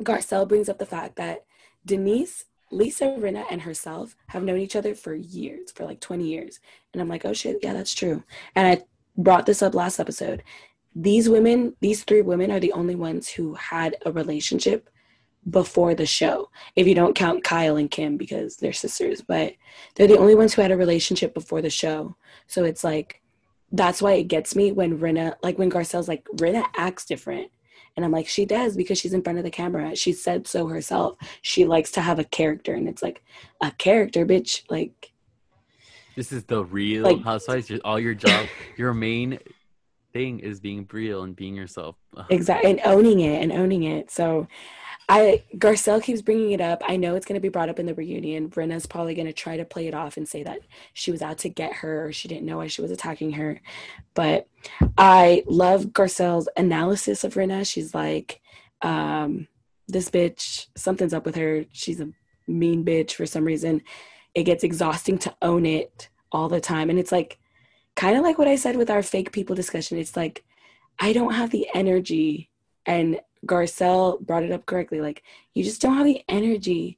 Garcelle brings up the fact that Denise, Lisa, Rinna, and herself have known each other for years, for like 20 years. And I'm like, oh shit, yeah, that's true. And I brought this up last episode. these women, these three women are the only ones who had a relationship before the show. If you don't count Kyle and Kim because they're sisters, but they're the only ones who had a relationship before the show. So it's like, that's why it gets me when Rinna, like when Garcelle's like, Rinna acts different. And I'm like, she does because she's in front of the camera. She said so herself. She likes to have a character. And it's like, a character, bitch. Like, this is the real housewives. All your job, your main thing is being real and being yourself. Exactly. And owning it. So Garcelle keeps bringing it up. I know it's going to be brought up in the reunion. Rinna's probably going to try to play it off and say that she was out to get her, or she didn't know why she was attacking her. But I love Garcelle's analysis of Rinna. She's like, this bitch, something's up with her. She's a mean bitch for some reason. It gets exhausting to own it all the time. And it's like, kind of like what I said with our fake people discussion. It's like, I don't have the energy. And Garcelle brought it up correctly. Like, you just don't have the energy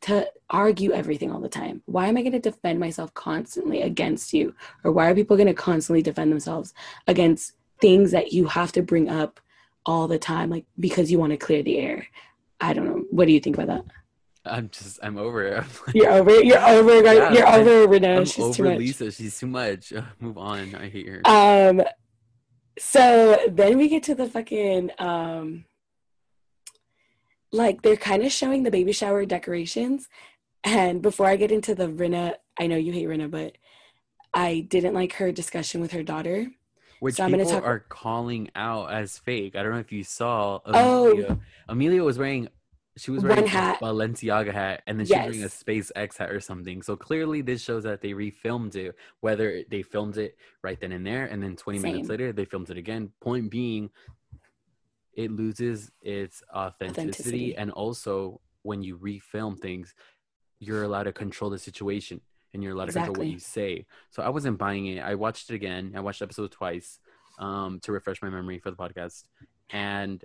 to argue everything all the time. Why am I going to defend myself constantly against you? Or why are people going to constantly defend themselves against things that you have to bring up all the time, like, because you want to clear the air? I don't know. What do you think about that? I'm over it. You're over it. Yeah, you're over Rinna. She's over too much. Lisa. She's too much. Move on. I hate her. So then we get to the fucking, like, they're kind of showing the baby shower decorations. And before I get into the Rinna, I know you hate Rinna, but I didn't like her discussion with her daughter. Which so people are calling out as fake. I don't know if you saw Amelia. Oh, Amelia was wearing... She was wearing a Balenciaga hat, and then she was wearing a SpaceX hat or something. So clearly this shows that they refilmed it, whether they filmed it right then and there, and then 20 minutes later, they filmed it again. Point being, it loses its authenticity. And also, when you refilm things, you're allowed to control the situation, and you're allowed to control what you say. So I wasn't buying it. I watched it again. I watched the episode twice to refresh my memory for the podcast. And...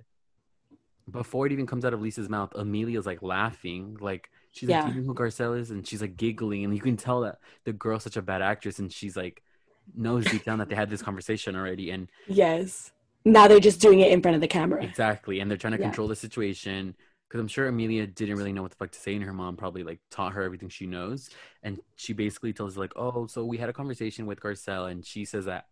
before it even comes out of Lisa's mouth, Amelia's like laughing. Like, she's like, do you know who Garcelle is? And she's like giggling. And you can tell that the girl's such a bad actress. And she's like, knows deep down that they had this conversation already. And yes, now they're just doing it in front of the camera. Exactly. And they're trying to control the situation. Because I'm sure Amelia didn't really know what the fuck to say. And her mom probably like taught her everything she knows. And she basically tells her, like, oh, so we had a conversation with Garcelle. And she says that,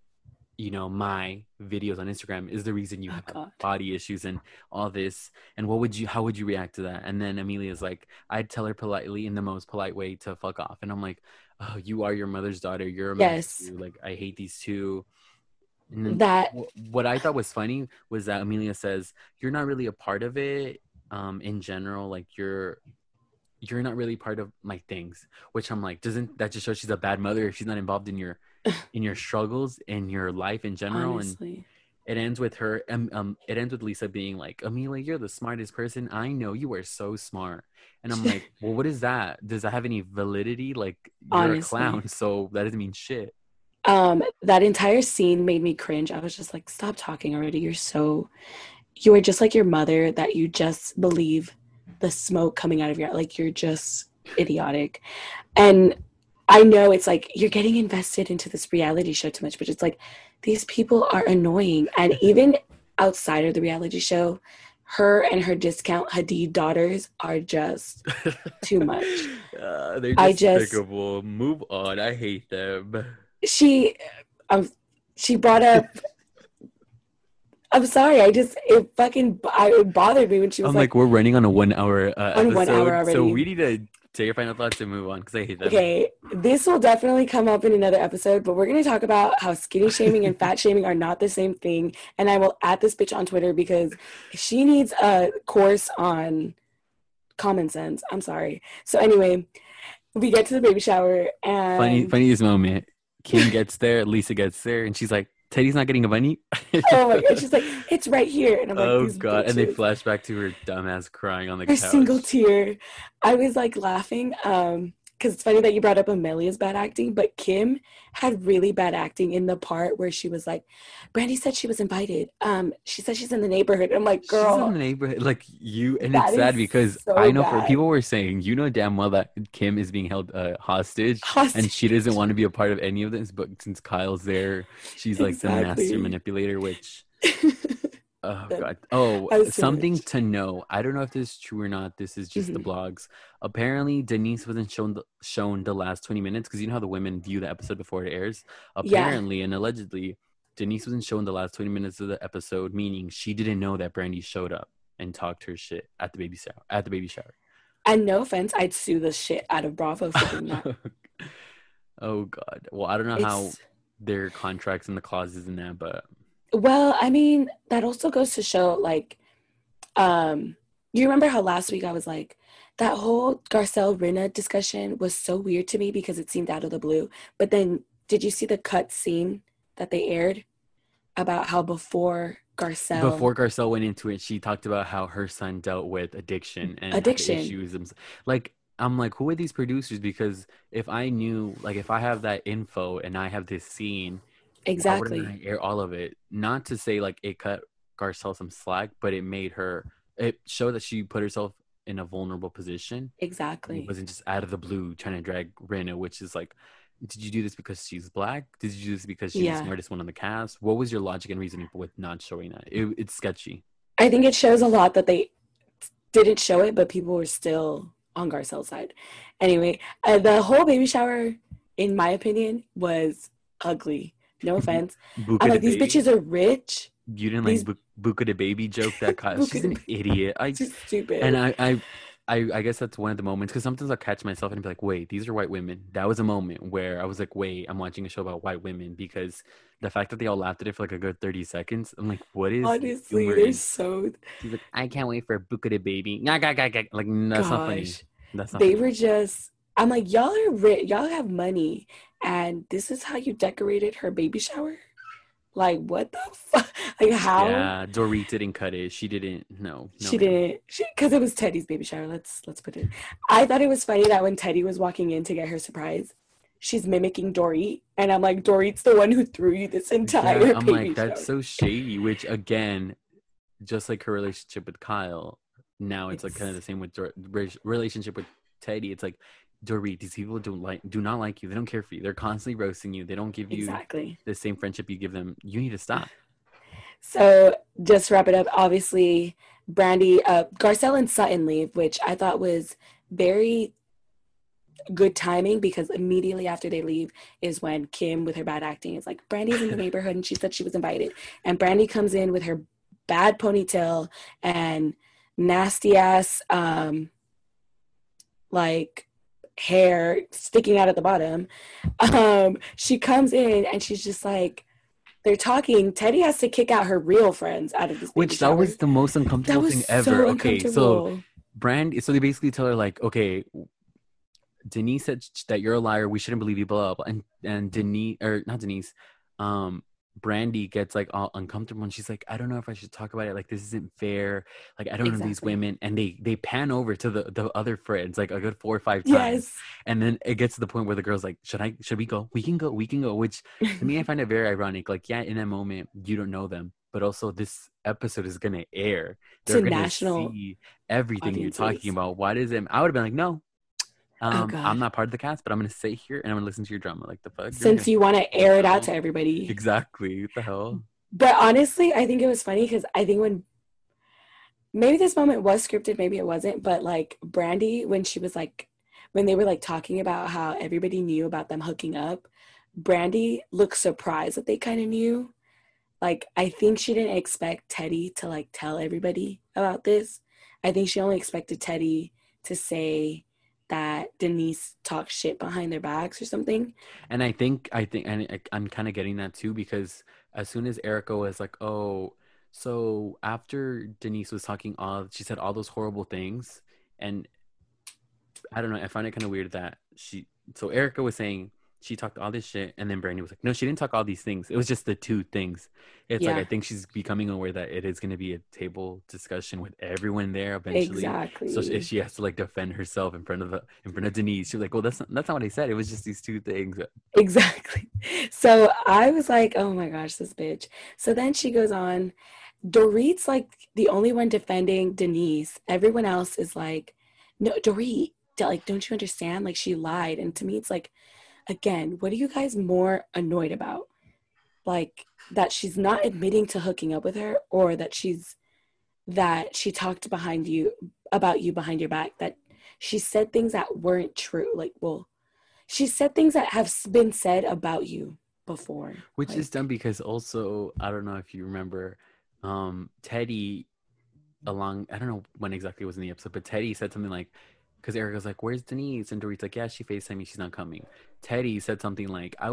you know, my videos on Instagram is the reason you have body issues and all this. And how would you react to that? And then Amelia's like, I'd tell her politely in the most polite way to fuck off. And I'm like, oh, you are your mother's daughter. You're a mother too. Like, I hate these two. And then what I thought was funny was that Amelia says, you're not really a part of it in general. Like, you're not really part of my things, which I'm like, doesn't that just show she's a bad mother if she's not involved in your struggles and your life in general? Honestly. And it ends with her it ends with Lisa being like, Amelia, you're the smartest person I know, you are so smart. And I'm like, well, what is that? Does that have any validity? Like, you're honestly a clown, so that doesn't mean shit. That entire scene made me cringe. I was just like, stop talking already. You are just like your mother, that you just believe the smoke coming out of your, like, you're just idiotic. And I know it's like, you're getting invested into this reality show too much, but it's like, these people are annoying. And even outside of the reality show, her and her discount Hadid daughters are just too much. They're just despicable. Move on. I hate them. She brought up... I'm sorry. It bothered me when she was I'm like, we're running on a 1 hour episode. On 1 hour already. So we need to take your final thoughts and move on, because I hate that. Okay. This will definitely come up in another episode, but we're going to talk about how skinny shaming and fat shaming are not the same thing. And I will add this bitch on Twitter because she needs a course on common sense. I'm sorry. So anyway, we get to the baby shower. And funniest moment. Kim gets there. Lisa gets there. And she's like, Teddy's not getting a bunny. Oh my god, she's like, it's right here. And I'm like, oh god. Bitches. And they flash back to her dumbass crying on the couch. Her single tear. I was like laughing. because it's funny that you brought up Amelia's bad acting, but Kim had really bad acting in the part where she was like, Brandi said she was invited. She said she's in the neighborhood. I'm like, girl. She's in the neighborhood. Like, you, and it's sad because so I know bad. For people were saying, you know damn well that Kim is being held hostage and she doesn't want to be a part of any of this, but since Kyle's there, she's like the master manipulator, which... Oh, God. Oh, something to know. I don't know if this is true or not. This is just the blogs. Apparently, Denise wasn't shown the last 20 minutes because you know how the women view the episode before it airs? Apparently and allegedly, Denise wasn't shown the last 20 minutes of the episode, meaning she didn't know that Brandi showed up and talked her shit at the baby shower. And no offense, I'd sue the shit out of Bravo for doing that. Oh, God. Well, I don't know how their contracts and the clauses in that, but... Well, I mean, that also goes to show, like, you remember how last week I was like, that whole Garcelle Rinna discussion was so weird to me because it seemed out of the blue. But then, did you see the cut scene that they aired about how before Garcelle went into it, she talked about how her son dealt with addiction issues. Like, I'm like, who are these producers? Because if I knew, like, if I have that info and I have this scene. Exactly. I air all of it. Not to say like it cut Garcelle some slack, but it showed that she put herself in a vulnerable position. Exactly. It wasn't just out of the blue trying to drag Rinna, which is like, did you do this because she's black? Did you do this because she's the smartest one on the cast? What was your logic and reasoning with not showing that? It's sketchy. I think it shows a lot that they didn't show it, but people were still on Garcelle's side. Anyway, the whole baby shower, in my opinion, was ugly. No offense. I'm like, these bitches are rich. You didn't like Buka the baby joke that Kyle. She's an idiot. She's stupid. And I guess that's one of the moments because sometimes I'll catch myself and be like, wait, these are white women. That was a moment where I was like, wait, I'm watching a show about white women because the fact that they all laughed at it for like a good 30 seconds, I'm like, what is honestly, they're so... She's like, I can't wait for Buka the baby. Like, that's not funny. That's not funny. Were just... I'm like, y'all are rich. Y'all have money. And this is how you decorated her baby shower? Like, what the fuck? Like, how? Yeah, Dorit didn't cut it. She didn't. No she didn't. Because it was Teddy's baby shower. Let's put it. I thought it was funny that when Teddy was walking in to get her surprise, she's mimicking Dorit. And I'm like, Dorit's the one who threw you this entire baby shower. I'm like, that's so shady. Which, again, just like her relationship with Kyle, now it's like kind of the same with relationship with Teddy. It's like, Dorit, these people do not like you. They don't care for you. They're constantly roasting you. They don't give you the same friendship you give them. You need to stop. So just to wrap it up, obviously, Brandi, Garcelle and Sutton leave, which I thought was very good timing because immediately after they leave is when Kim with her bad acting is like, Brandi's in the neighborhood and she said she was invited. And Brandi comes in with her bad ponytail and nasty ass, hair sticking out at the bottom. She comes in and she's just like, they're talking. Teddy has to kick out her real friends out of this. Which that was the most uncomfortable thing ever. Okay, so Brandi. So they basically tell her like, okay, Denise said that you're a liar. We shouldn't believe you. Blah blah. And Denise or not Denise, Brandi gets like all uncomfortable and she's like, I don't know if I should talk about it, like this isn't fair, like I don't know these women, and they pan over to the other friends like a good 4 or 5 times and then it gets to the point where the girl's like, should we go, which to me I find it very ironic, like in that moment you don't know them, but also this episode is gonna air, they're gonna national see everything audiences. You're talking about, why does it? I would have been like, no, I'm not part of the cast, but I'm going to stay here and I'm going to listen to your drama. Like, the fuck? Since you want to air it out to everybody. Exactly. What the hell? But honestly, I think it was funny because I think when... Maybe this moment was scripted, maybe it wasn't, but, like, Brandi, when she was, like... When they were, like, talking about how everybody knew about them hooking up, Brandi looked surprised that they kind of knew. Like, I think she didn't expect Teddy to, like, tell everybody about this. I think she only expected Teddy to say... that Denise talks shit behind their backs or something. And I think and I'm kind of getting that too, because as soon as Erica was like, oh, so after Denise was talking she said all those horrible things, and I don't know, I find it kind of weird that Erica was saying she talked all this shit. And then Brandi was like, no, she didn't talk all these things. It was just the two things. It's like, I think she's becoming aware that it is going to be a table discussion with everyone there eventually. Exactly. So if she has to like defend herself in front of Denise, she was like, well, that's not what I said. It was just these two things. Exactly. So I was like, oh my gosh, this bitch. So then she goes on. Dorit's like the only one defending Denise. Everyone else is like, no, Dorit, like, don't you understand? Like, she lied. And to me, it's like, again, what are you guys more annoyed about? Like, that she's not admitting to hooking up with her, or that she talked about you behind your back, that she said things that weren't true. Like, well, she said things that have been said about you before. Which is dumb, because also, I don't know if you remember, Teddy, I don't know when exactly it was in the episode, but Teddy said something like, because Erica's like, where's Denise? And Dorit's like, yeah, she FaceTimed me. She's not coming. Teddy said something like, I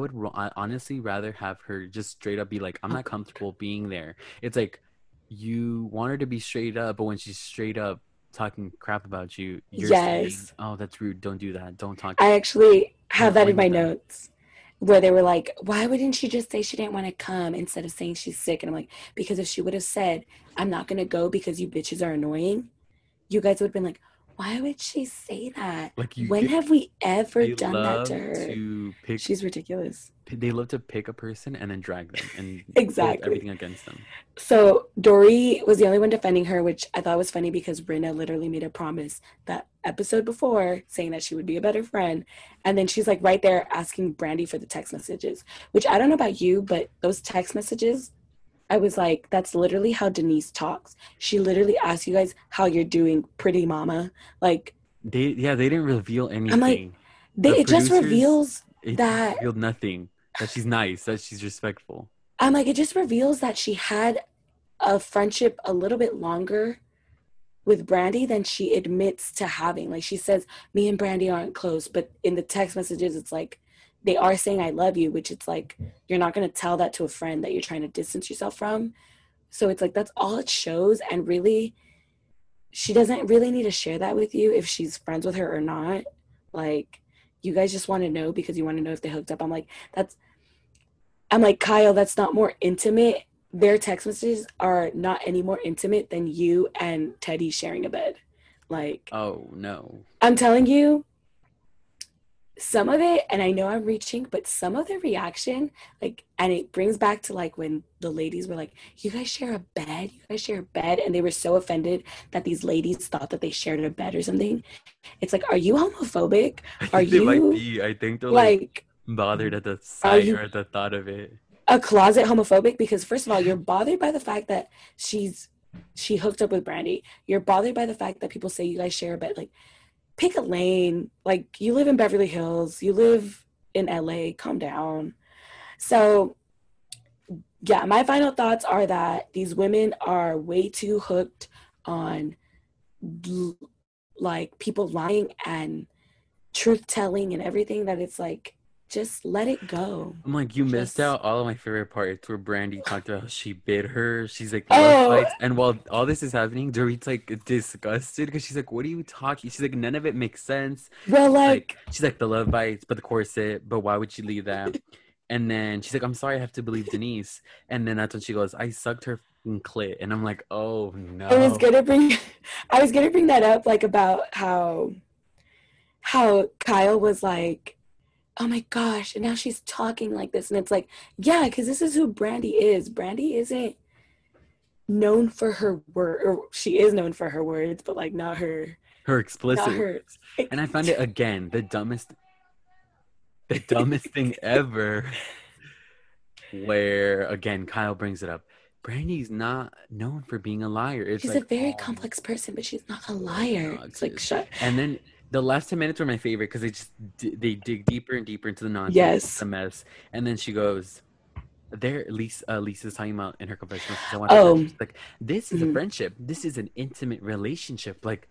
honestly rather have her just straight up be like, I'm not comfortable being there. It's like, you want her to be straight up, but when she's straight up talking crap about you, you're saying, oh, that's rude. Don't do that. Don't talk. I actually have that in my notes, where they were like, why wouldn't she just say she didn't want to come instead of saying she's sick? And I'm like, because if she would have said, I'm not going to go because you bitches are annoying, you guys would have been like, why would she say that? Like, when have we ever done that to her? She's ridiculous. They love to pick a person and then drag them and exactly everything against them. So Dorit was the only one defending her, which I thought was funny because Rinna literally made a promise that episode before, saying that she would be a better friend. And then she's like right there asking Brandi for the text messages, which I don't know about you, but those text messages, I was like, that's literally how Denise talks. She literally asks you guys how you're doing, pretty mama. Like, they didn't reveal anything. I'm like, it revealed nothing. That she's nice. That she's respectful. I'm like, it just reveals that she had a friendship a little bit longer with Brandi than she admits to having. Like, she says, me and Brandi aren't close, but in the text messages, it's like, they are saying I love you, which it's like, you're not going to tell that to a friend that you're trying to distance yourself from. So it's like, that's all it shows. And really, she doesn't really need to share that with you if she's friends with her or not. Like, you guys just want to know because you want to know if they hooked up. I'm like, Kyle, that's not more intimate. Their text messages are not any more intimate than you and Teddy sharing a bed. Like, oh no. I'm telling you, some of it, and I know I'm reaching, but some of the reaction, like, and it brings back to like when the ladies were like, you guys share a bed, and they were so offended that these ladies thought that they shared a bed or something. It's like, are you homophobic? I think they're like bothered at the sight or at the thought of it. A closet homophobic, because first of all, you're bothered by the fact that she hooked up with Brandi. You're bothered by the fact that people say you guys share a bed. Like, pick a lane. Like, you live in Beverly Hills, you live in LA, calm down. So yeah, my final thoughts are that these women are way too hooked on like people lying and truth telling and everything, that it's like, just let it go. I'm like, you missed out all of my favorite parts where Brandi talked about how she bit her. She's like, fights. And while all this is happening, Dorit's like disgusted because she's like, what are you talking? She's like, none of it makes sense. Well, like, she's like, the love bites, but the corset, but why would she leave that? And then she's like, I'm sorry, I have to believe Denise. And then that's when she goes, I sucked her clit. And I'm like, oh no. I was gonna bring that up, like, about how Kyle was like, oh my gosh, and now she's talking like this. And it's like, yeah, because this is who Brandi is. Brandi isn't known for her word, or she is known for her words, but like not her explicit words. And I found it, again, the dumbest thing ever, where again Kyle brings it up. Brandi's not known for being a liar. It's she's like, a very complex person, but she's not a liar. Not it's like, shut. And then the last 10 minutes were my favorite because they dig deeper and deeper into the nonsense, the mess. And then she goes, there, Lisa's talking about in her confessional. She's like, this is a friendship. This is an intimate relationship. Like,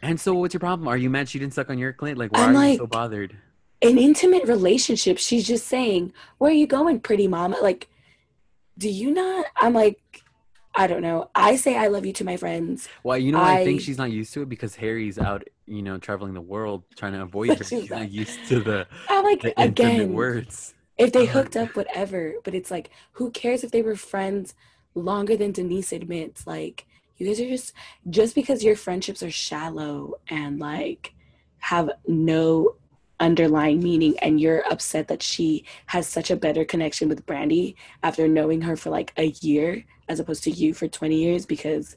and so what's your problem? Are you mad she didn't suck on your clit? Like, why are you so bothered? An intimate relationship. She's just saying, where are you going, pretty mama? Like, do you not? I'm like, I don't know. I say I love you to my friends. Well, you know, I think she's not used to it because Harry's out, you know, traveling the world trying to avoid her. She's not used to the, I'm like, the intimate words. If they hooked up, whatever. But it's like, who cares if they were friends longer than Denise admits? Like, you guys are just because your friendships are shallow and, like, have no underlying meaning, and you're upset that she has such a better connection with Brandi after knowing her for like a year as opposed to you for 20 years because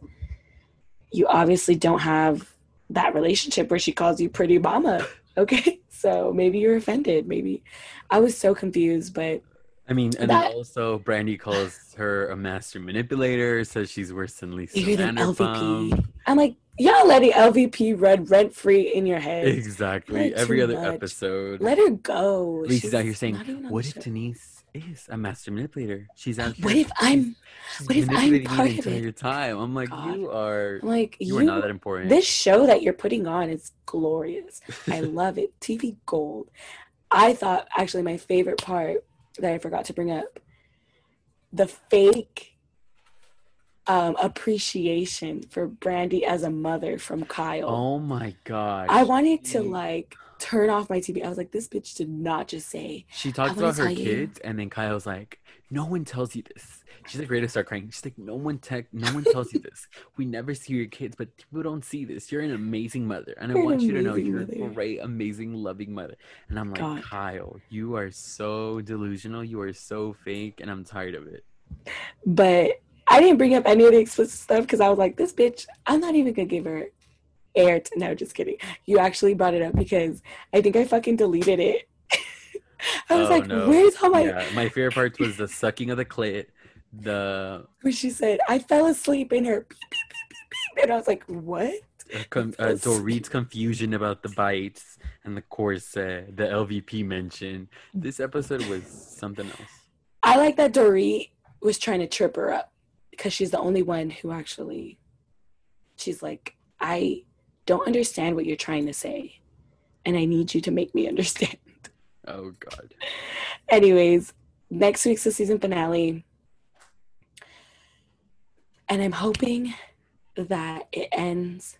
you obviously don't have that relationship where she calls you pretty mama. Okay, so maybe you're offended. Maybe I was so confused, but I mean, and then also Brandi calls her a master manipulator, says she's worse than Lisa Vanderpump. I'm like, y'all letting LVP run rent-free in your head. Exactly. Every other episode. Let her go. Lisa's out here saying, what if Denise is a master manipulator? She's out here. What if I'm part of it? Your time. I'm like, God. You are not that important. This show that you're putting on is glorious. I love it. TV gold. I thought, actually, my favorite part that I forgot to bring up, the fake appreciation for Brandi as a mother from Kyle. Oh my God! I wanted to like turn off my TV. I was like, this bitch did not just say. She talks about her kids, and then Kyle's like, "No one tells you this." She's like ready to start crying. She's like, "No one tells you this. We never see your kids, but people don't see this. You're an amazing mother, and I want you to know you're a great, amazing, loving mother." And I'm like, God. Kyle, you are so delusional. You are so fake, and I'm tired of it. But I didn't bring up any of the explicit stuff because I was like, this bitch, I'm not even going to give her air. No, just kidding. You actually brought it up because I think I fucking deleted it. I was like, where's all my... Yeah, my favorite part was the sucking of the clit. Where she said, I fell asleep in her... And I was like, what? Dorit's confusion about the bites and the corset, the LVP mention. This episode was something else. I like that Dorit was trying to trip her up. Because she's the only one who actually, she's like, I don't understand what you're trying to say. And I need you to make me understand. Oh, God. Anyways, next week's the season finale. And I'm hoping that it ends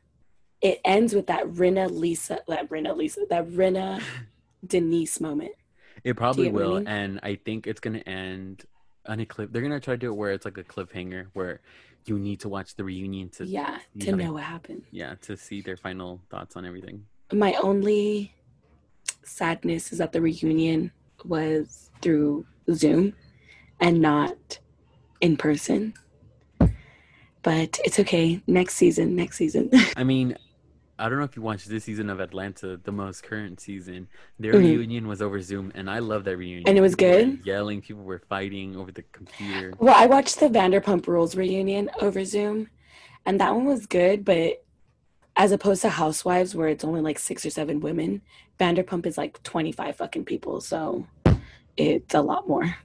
with that Rinna Denise moment. It probably will. And I think it's going to end... They're gonna try to do it where it's like a cliffhanger where you need to watch the reunion to know what happened. Yeah, to see their final thoughts on everything. My only sadness is that the reunion was through Zoom and not in person. But it's okay. Next season. I mean, I don't know if you watched this season of Atlanta, the most current season. Their reunion was over Zoom, and I love that reunion. And it was good? Yelling, people were fighting over the computer. Well, I watched the Vanderpump Rules reunion over Zoom, and that one was good, but as opposed to Housewives, where it's only like 6 or 7 women, Vanderpump is like 25 fucking people, so it's a lot more.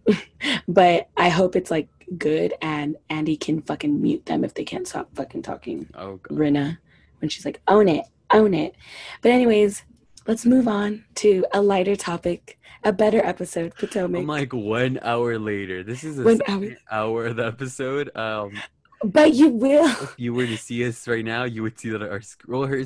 But I hope it's like good, and Andy can fucking mute them if they can't stop fucking talking. Oh, God. Rinna. And she's like, own it. But anyways, let's move on to a lighter topic, a better episode, Potomac. I'm like 1 hour later. This is a 1 hour of the episode. But you will. If you were to see us right now, you would see that her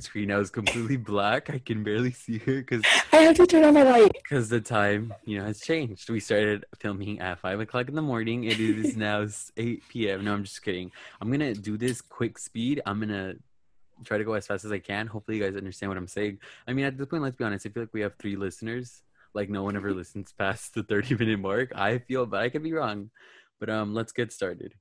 screen now is completely black. I can barely see her because I have to turn on my light. Because the time, you know, has changed. We started filming at 5:00 in the morning. It is now 8 p.m. No, I'm just kidding. I'm gonna do this quick speed. I'm gonna try to go as fast as I can. Hopefully you guys understand what I'm saying. I mean, at this point, let's be honest, I feel like we have 3 listeners. Like, no one ever listens past the 30-minute mark, I feel, but I could be wrong. But let's get started.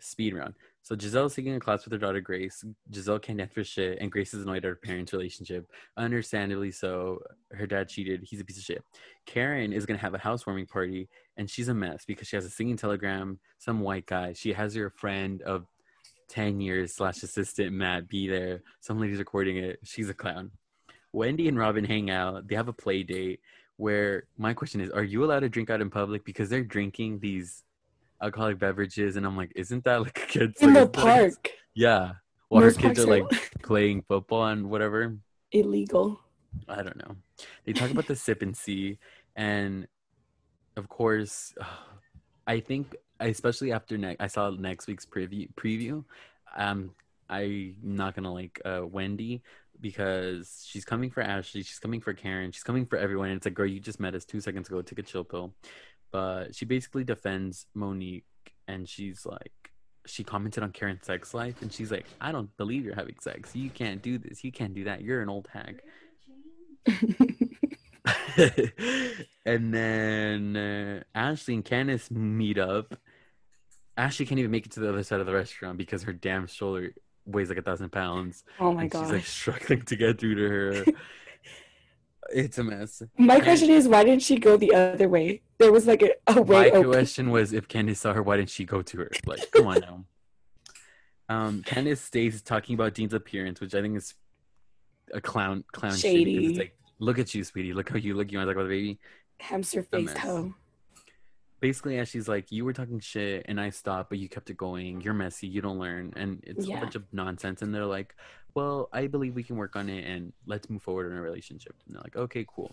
Speed round. So Giselle's taking a class with her daughter Grace. Giselle can't dance for shit, and Grace is annoyed at her parents' relationship. Understandably so. Her dad cheated. He's a piece of shit. Karen is going to have a housewarming party, and she's a mess because she has a singing telegram, some white guy. She has her friend of 10 years /assistant Matt be there. Some lady's recording it. She's a clown. Wendy and Robin hang out. They have a play date where my question is, are you allowed to drink out in public? Because they're drinking these alcoholic beverages. And I'm like, isn't that like a kid's in the park? Yeah. Well, her kids are like playing football and whatever. Illegal. I don't know. They talk about the sip and see. And of course, I think especially after I saw next week's preview. I'm not gonna like Wendy, because she's coming for Ashley, she's coming for Karen, she's coming for everyone. And it's like, girl, you just met us 2 seconds ago. Take a chill pill. But she basically defends Monique, and she's like, she commented on Karen's sex life, and she's like, I don't believe you're having sex. You can't do this. You can't do that. You're an old hag. And then Ashley and Candace meet up. Ashley can't even make it to the other side of the restaurant because her damn stroller weighs like 1,000 pounds. Oh my god! She's like struggling to get through to her. It's a mess. My question is, why didn't she go the other way? There was like a way. My question was, if Candace saw her, why didn't she go to her? Like, come on now. Candace stays talking about Dean's appearance, which I think is a clown shady. Shit, it's like, look at you, sweetie. Look how you look. You want to talk about the baby? Hamster face hoe. Basically, Ashley's like, you were talking shit and I stopped, but you kept it going. You're messy. You don't learn. And it's a bunch of nonsense. And they're like, well, I believe we can work on it and let's move forward in a relationship. And they're like, okay, cool.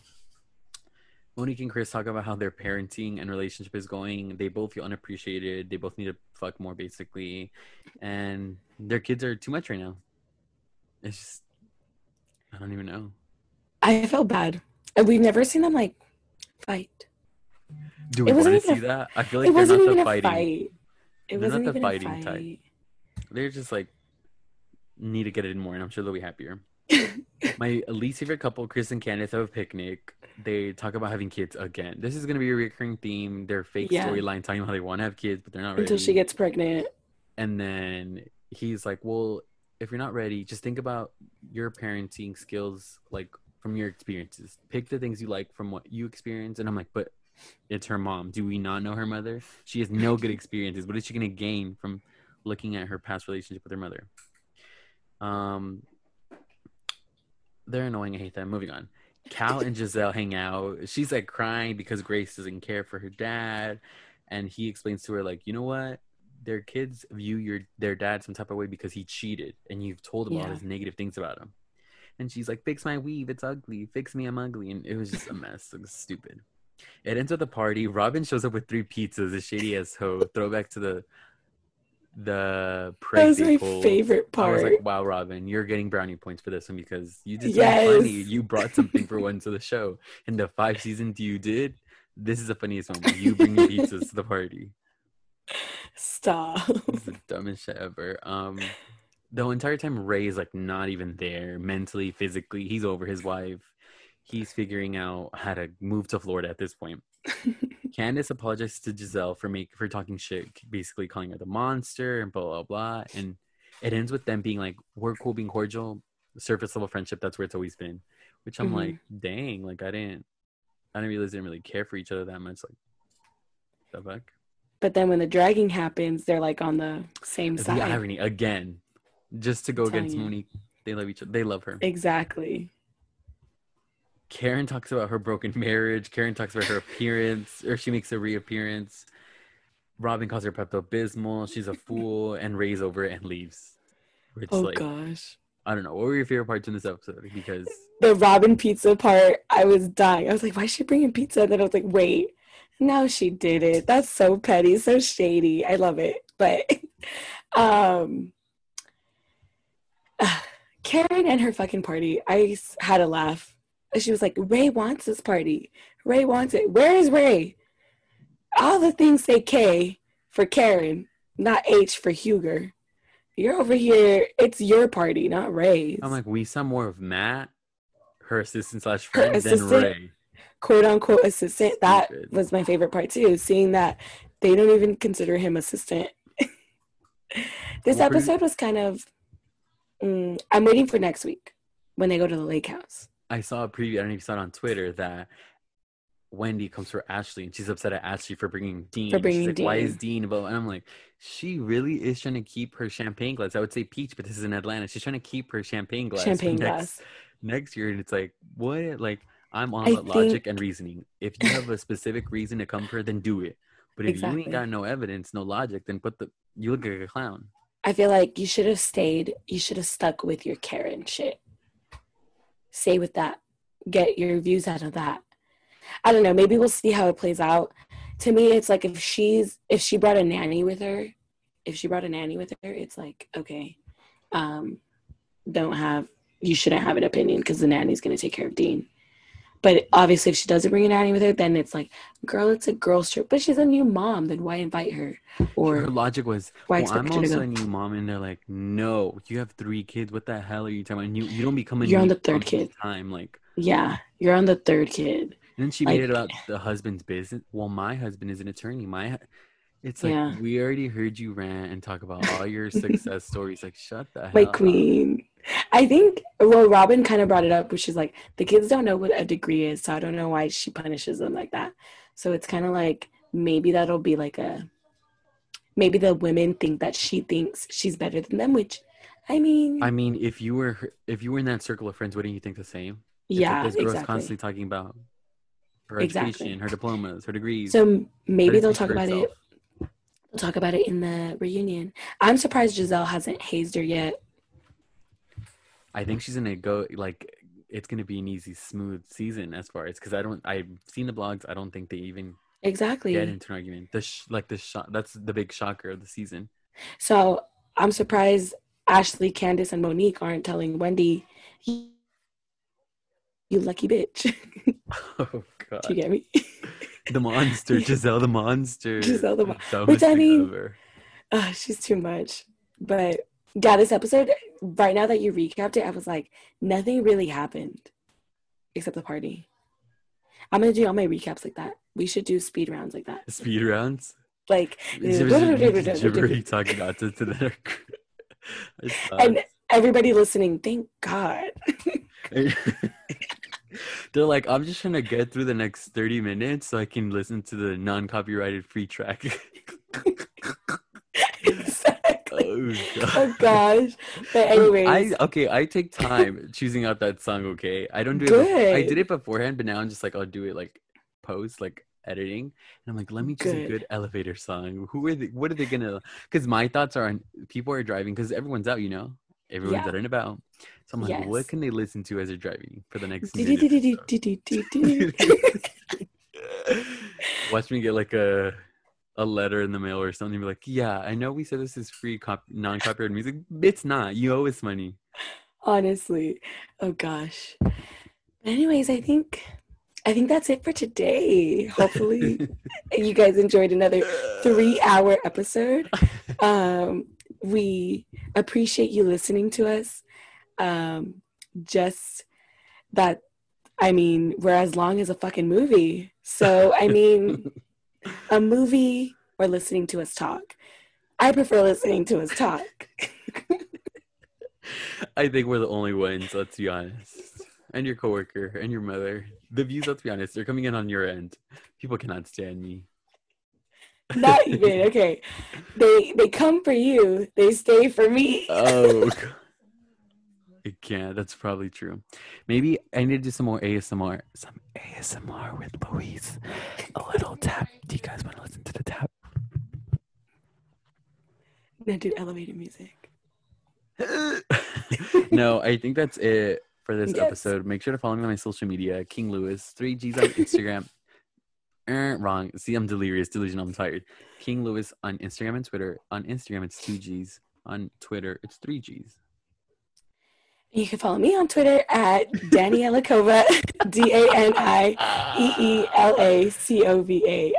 Monique and Chris talk about how their parenting and relationship is going. They both feel unappreciated. They both need to fuck more, basically. And their kids are too much right now. It's just, I don't even know. I felt bad. We've never seen them, like, fight. Do we want to see that? I feel like they're not the fighting. It wasn't even a fight. They're not the fighting type. They're just like, need to get it in more, and I'm sure they'll be happier. My least favorite couple, Chris and Candace, have a picnic. They talk about having kids again. This is going to be a recurring theme. Their fake storyline talking about how they want to have kids, but they're not ready. Until she gets pregnant. And then he's like, well, if you're not ready, just think about your parenting skills, like, from your experiences. Pick the things you like from what you experience. And I'm like, but it's her mom. Do we not know her mother? She has no good experiences. What is she going to gain from looking at her past relationship with her mother? They're annoying. I hate them. Moving on. Cal and Giselle hang out. She's like crying because Grace doesn't care for her dad. And he explains to her, like, you know what? Their kids view their dad some type of way because he cheated. And you've told them all these negative things about him. And she's like, fix my weave. It's ugly. Fix me. I'm ugly. And it was just a mess. It was stupid. It ends with the party. Robin shows up with 3 pizzas, a shady ass hoe. Throwback to the that was my favorite part. I was like, wow, Robin, you're getting brownie points for this one because you did something funny. You brought something for once to the show. In the 5 seasons you did, this is the funniest one. You bring pizzas to the party. Stop. This is the dumbest shit ever. The entire time, Ray is like not even there mentally, physically. He's over his wife. He's figuring out how to move to Florida at this point. Candace apologizes to Giselle for talking shit, basically calling her the monster and blah, blah, blah. And it ends with them being like, we're cool, being cordial, surface level friendship. That's where it's always been, which I'm like, dang, like I didn't realize they didn't really care for each other that much. Like, the fuck? But then when the dragging happens, they're like on the same side. The irony again, just to go against Monique. They love each other. They love her. Exactly. Karen talks about her broken marriage. Karen talks about her appearance, or she makes a reappearance. Robin calls her Pepto-Bismol. She's a fool, and Ray's over it and leaves. It's gosh. I don't know. What were your favorite parts in this episode? Because the Robin pizza part, I was dying. I was like, why is she bringing pizza? And then I was like, wait, no, she did it. That's so petty, so shady. I love it. But Karen and her fucking party, I had a laugh. She was like, Ray wants this party. Ray wants it. Where is Ray? All the things say K for Karen, not H for Huger. You're over here. It's your party, not Ray's. I'm like, we saw more of Matt, her assistant / friend, than Ray. Quote unquote assistant. Stupid. That was my favorite part too, seeing that they don't even consider him assistant. This episode was kind of, I'm waiting for next week when they go to the lake house. I saw a preview, I don't know if you saw it on Twitter, that Wendy comes for Ashley and she's upset at Ashley for bringing Dean. She's like, Dean. Why is Dean involved? And I'm like, she really is trying to keep her champagne glass. I would say peach, but this is in Atlanta. She's trying to keep her champagne glass next year. And it's like, what? Like, I'm all about logic and reasoning. If you have a specific reason to come for her, then do it. But if you ain't got no evidence, no logic, then you look like a clown. I feel like you should have stayed. You should have stuck with your Karen shit. Stay with that, get your views out of that. I don't know, maybe we'll see how it plays out. to me, it's like if she brought a nanny with her, it's like, okay, you shouldn't have an opinion because the nanny's going to take care of Dean. But obviously if she doesn't bring a nanny with her, then it's like, girl, it's a girl's trip. But she's a new mom, then why invite her? Or her logic was, I'm also a new mom. And they're like, no, you have 3 kids. What the hell are you talking about? And you don't become a new mom. You're on the 3rd kid. Time. Like, yeah, you're on the 3rd kid. And then she made it about the husband's business. Well, my husband is an attorney. It's like, yeah. We already heard you rant and talk about all your success stories. Like, shut the hell up. My queen. I think, well, Robin kind of brought it up, which is like, the kids don't know what a degree is, so I don't know why she punishes them like that. So it's kind of like, maybe that'll be like maybe the women think that she thinks she's better than them, which, I mean, if you were in that circle of friends, wouldn't you think the same? Yeah, exactly. This girl's constantly talking about her education, her diplomas, her degrees. So maybe they'll talk about herself. We'll talk about it in the reunion. I'm surprised Giselle hasn't hazed her yet. I think she's gonna go, like, it's gonna be an easy, smooth season as far as, because I've seen the blogs. I don't think they even get into an argument. That's the big shocker of the season. So I'm surprised Ashley, Candace, and Monique aren't telling Wendy, "You lucky bitch." Oh God! Do you get me? The monster, Giselle the monster. Giselle the monster. Which, I mean, she's too much. But yeah, this episode, right now that you recapped it, I was like, nothing really happened except the party. I'm going to do all my recaps like that. We should do speed rounds like that. Speed rounds? Like, gibbery talking nonsense to the And everybody listening, thank God. They're like, I'm just trying to get through the next 30 minutes so I can listen to the non-copyrighted free track. Exactly. Oh gosh. But anyways. I take time choosing out that song, okay? I don't do it. I did it beforehand, but now I'm just like, I'll do it like post, like editing. And I'm like, let me choose a good elevator song. What are they going to? Because my thoughts are on people are driving because everyone's out, you know? Everyone's out and about. So I'm like, what can they listen to as they're driving for the next minute? Watch me get like a letter in the mail or something. Be like, yeah, I know we said this is free non-copyrighted music. It's not. You owe us money. Honestly. Oh, gosh. Anyways, I think that's it for today. Hopefully you guys enjoyed another 3-hour episode. We appreciate you listening to us. Just that, I mean, we're as long as a fucking movie. So, I mean, a movie or listening to us talk. I prefer listening to us talk. I think we're the only ones, let's be honest. And your coworker and your mother. The views, let's be honest, they're coming in on your end. People cannot stand me. Not even, okay. They come for you. They stay for me. Oh, God. Yeah, that's probably true. Maybe I need to do some more ASMR. Some ASMR with Luis. A little tap. Do you guys want to listen to the tap? No, dude, elevator music. No, I think that's it for this episode. Make sure to follow me on my social media. King Luis. 3 G's on Instagram. Wrong. See, I'm delirious. Delusional. I'm tired. King Luis on Instagram and Twitter. On Instagram, it's 2 G's. On Twitter, it's 3 G's. You can follow me on Twitter at Daniela Cova, DanielaCova.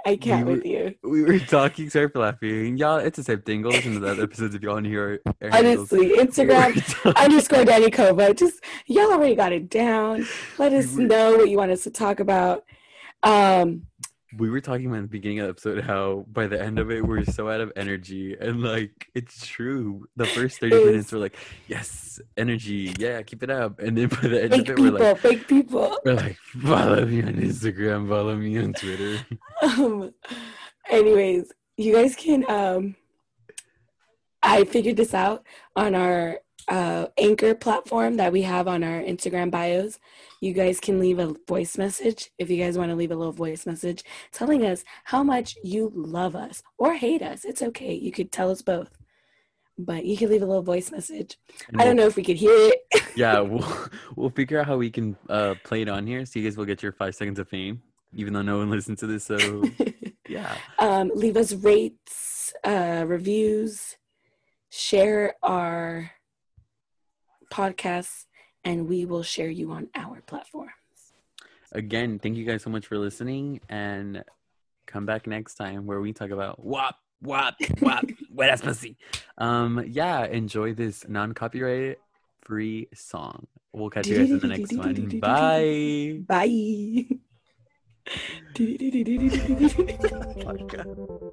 I can't with you. We were talking, sorry for laughing. Y'all, it's the same thing. Go listen to the other episodes if y'all want to hear our honestly, handles. Instagram _ Dani Cova. Just, y'all already got it down. Let us know what you want us to talk about. We were talking about in the beginning of the episode how by the end of it we're so out of energy, and like it's true. The first 30 minutes we're like, yes, energy, yeah, keep it up. And then by the end of it we're like follow me on Instagram, follow me on Twitter. Anyways, you guys can I figured this out on our Anchor platform that we have on our Instagram bios. You guys can leave a voice message if you guys want to leave a little voice message telling us how much you love us or hate us. It's okay. You could tell us both, but you can leave a little voice message. I don't know if we could hear it. Yeah, we'll figure out how we can play it on here, so you guys will get your 5 seconds of fame, even though no one listens to this. So Yeah. Leave us rates, reviews, share our podcasts, and we will share you on our platforms. Again, thank you guys so much for listening, and come back next time where we talk about WAP, WAP, WAP, wet ass pussy. Yeah, enjoy this non-copyright free song. We'll catch you guys in the next one. Bye. Bye. Oh my God.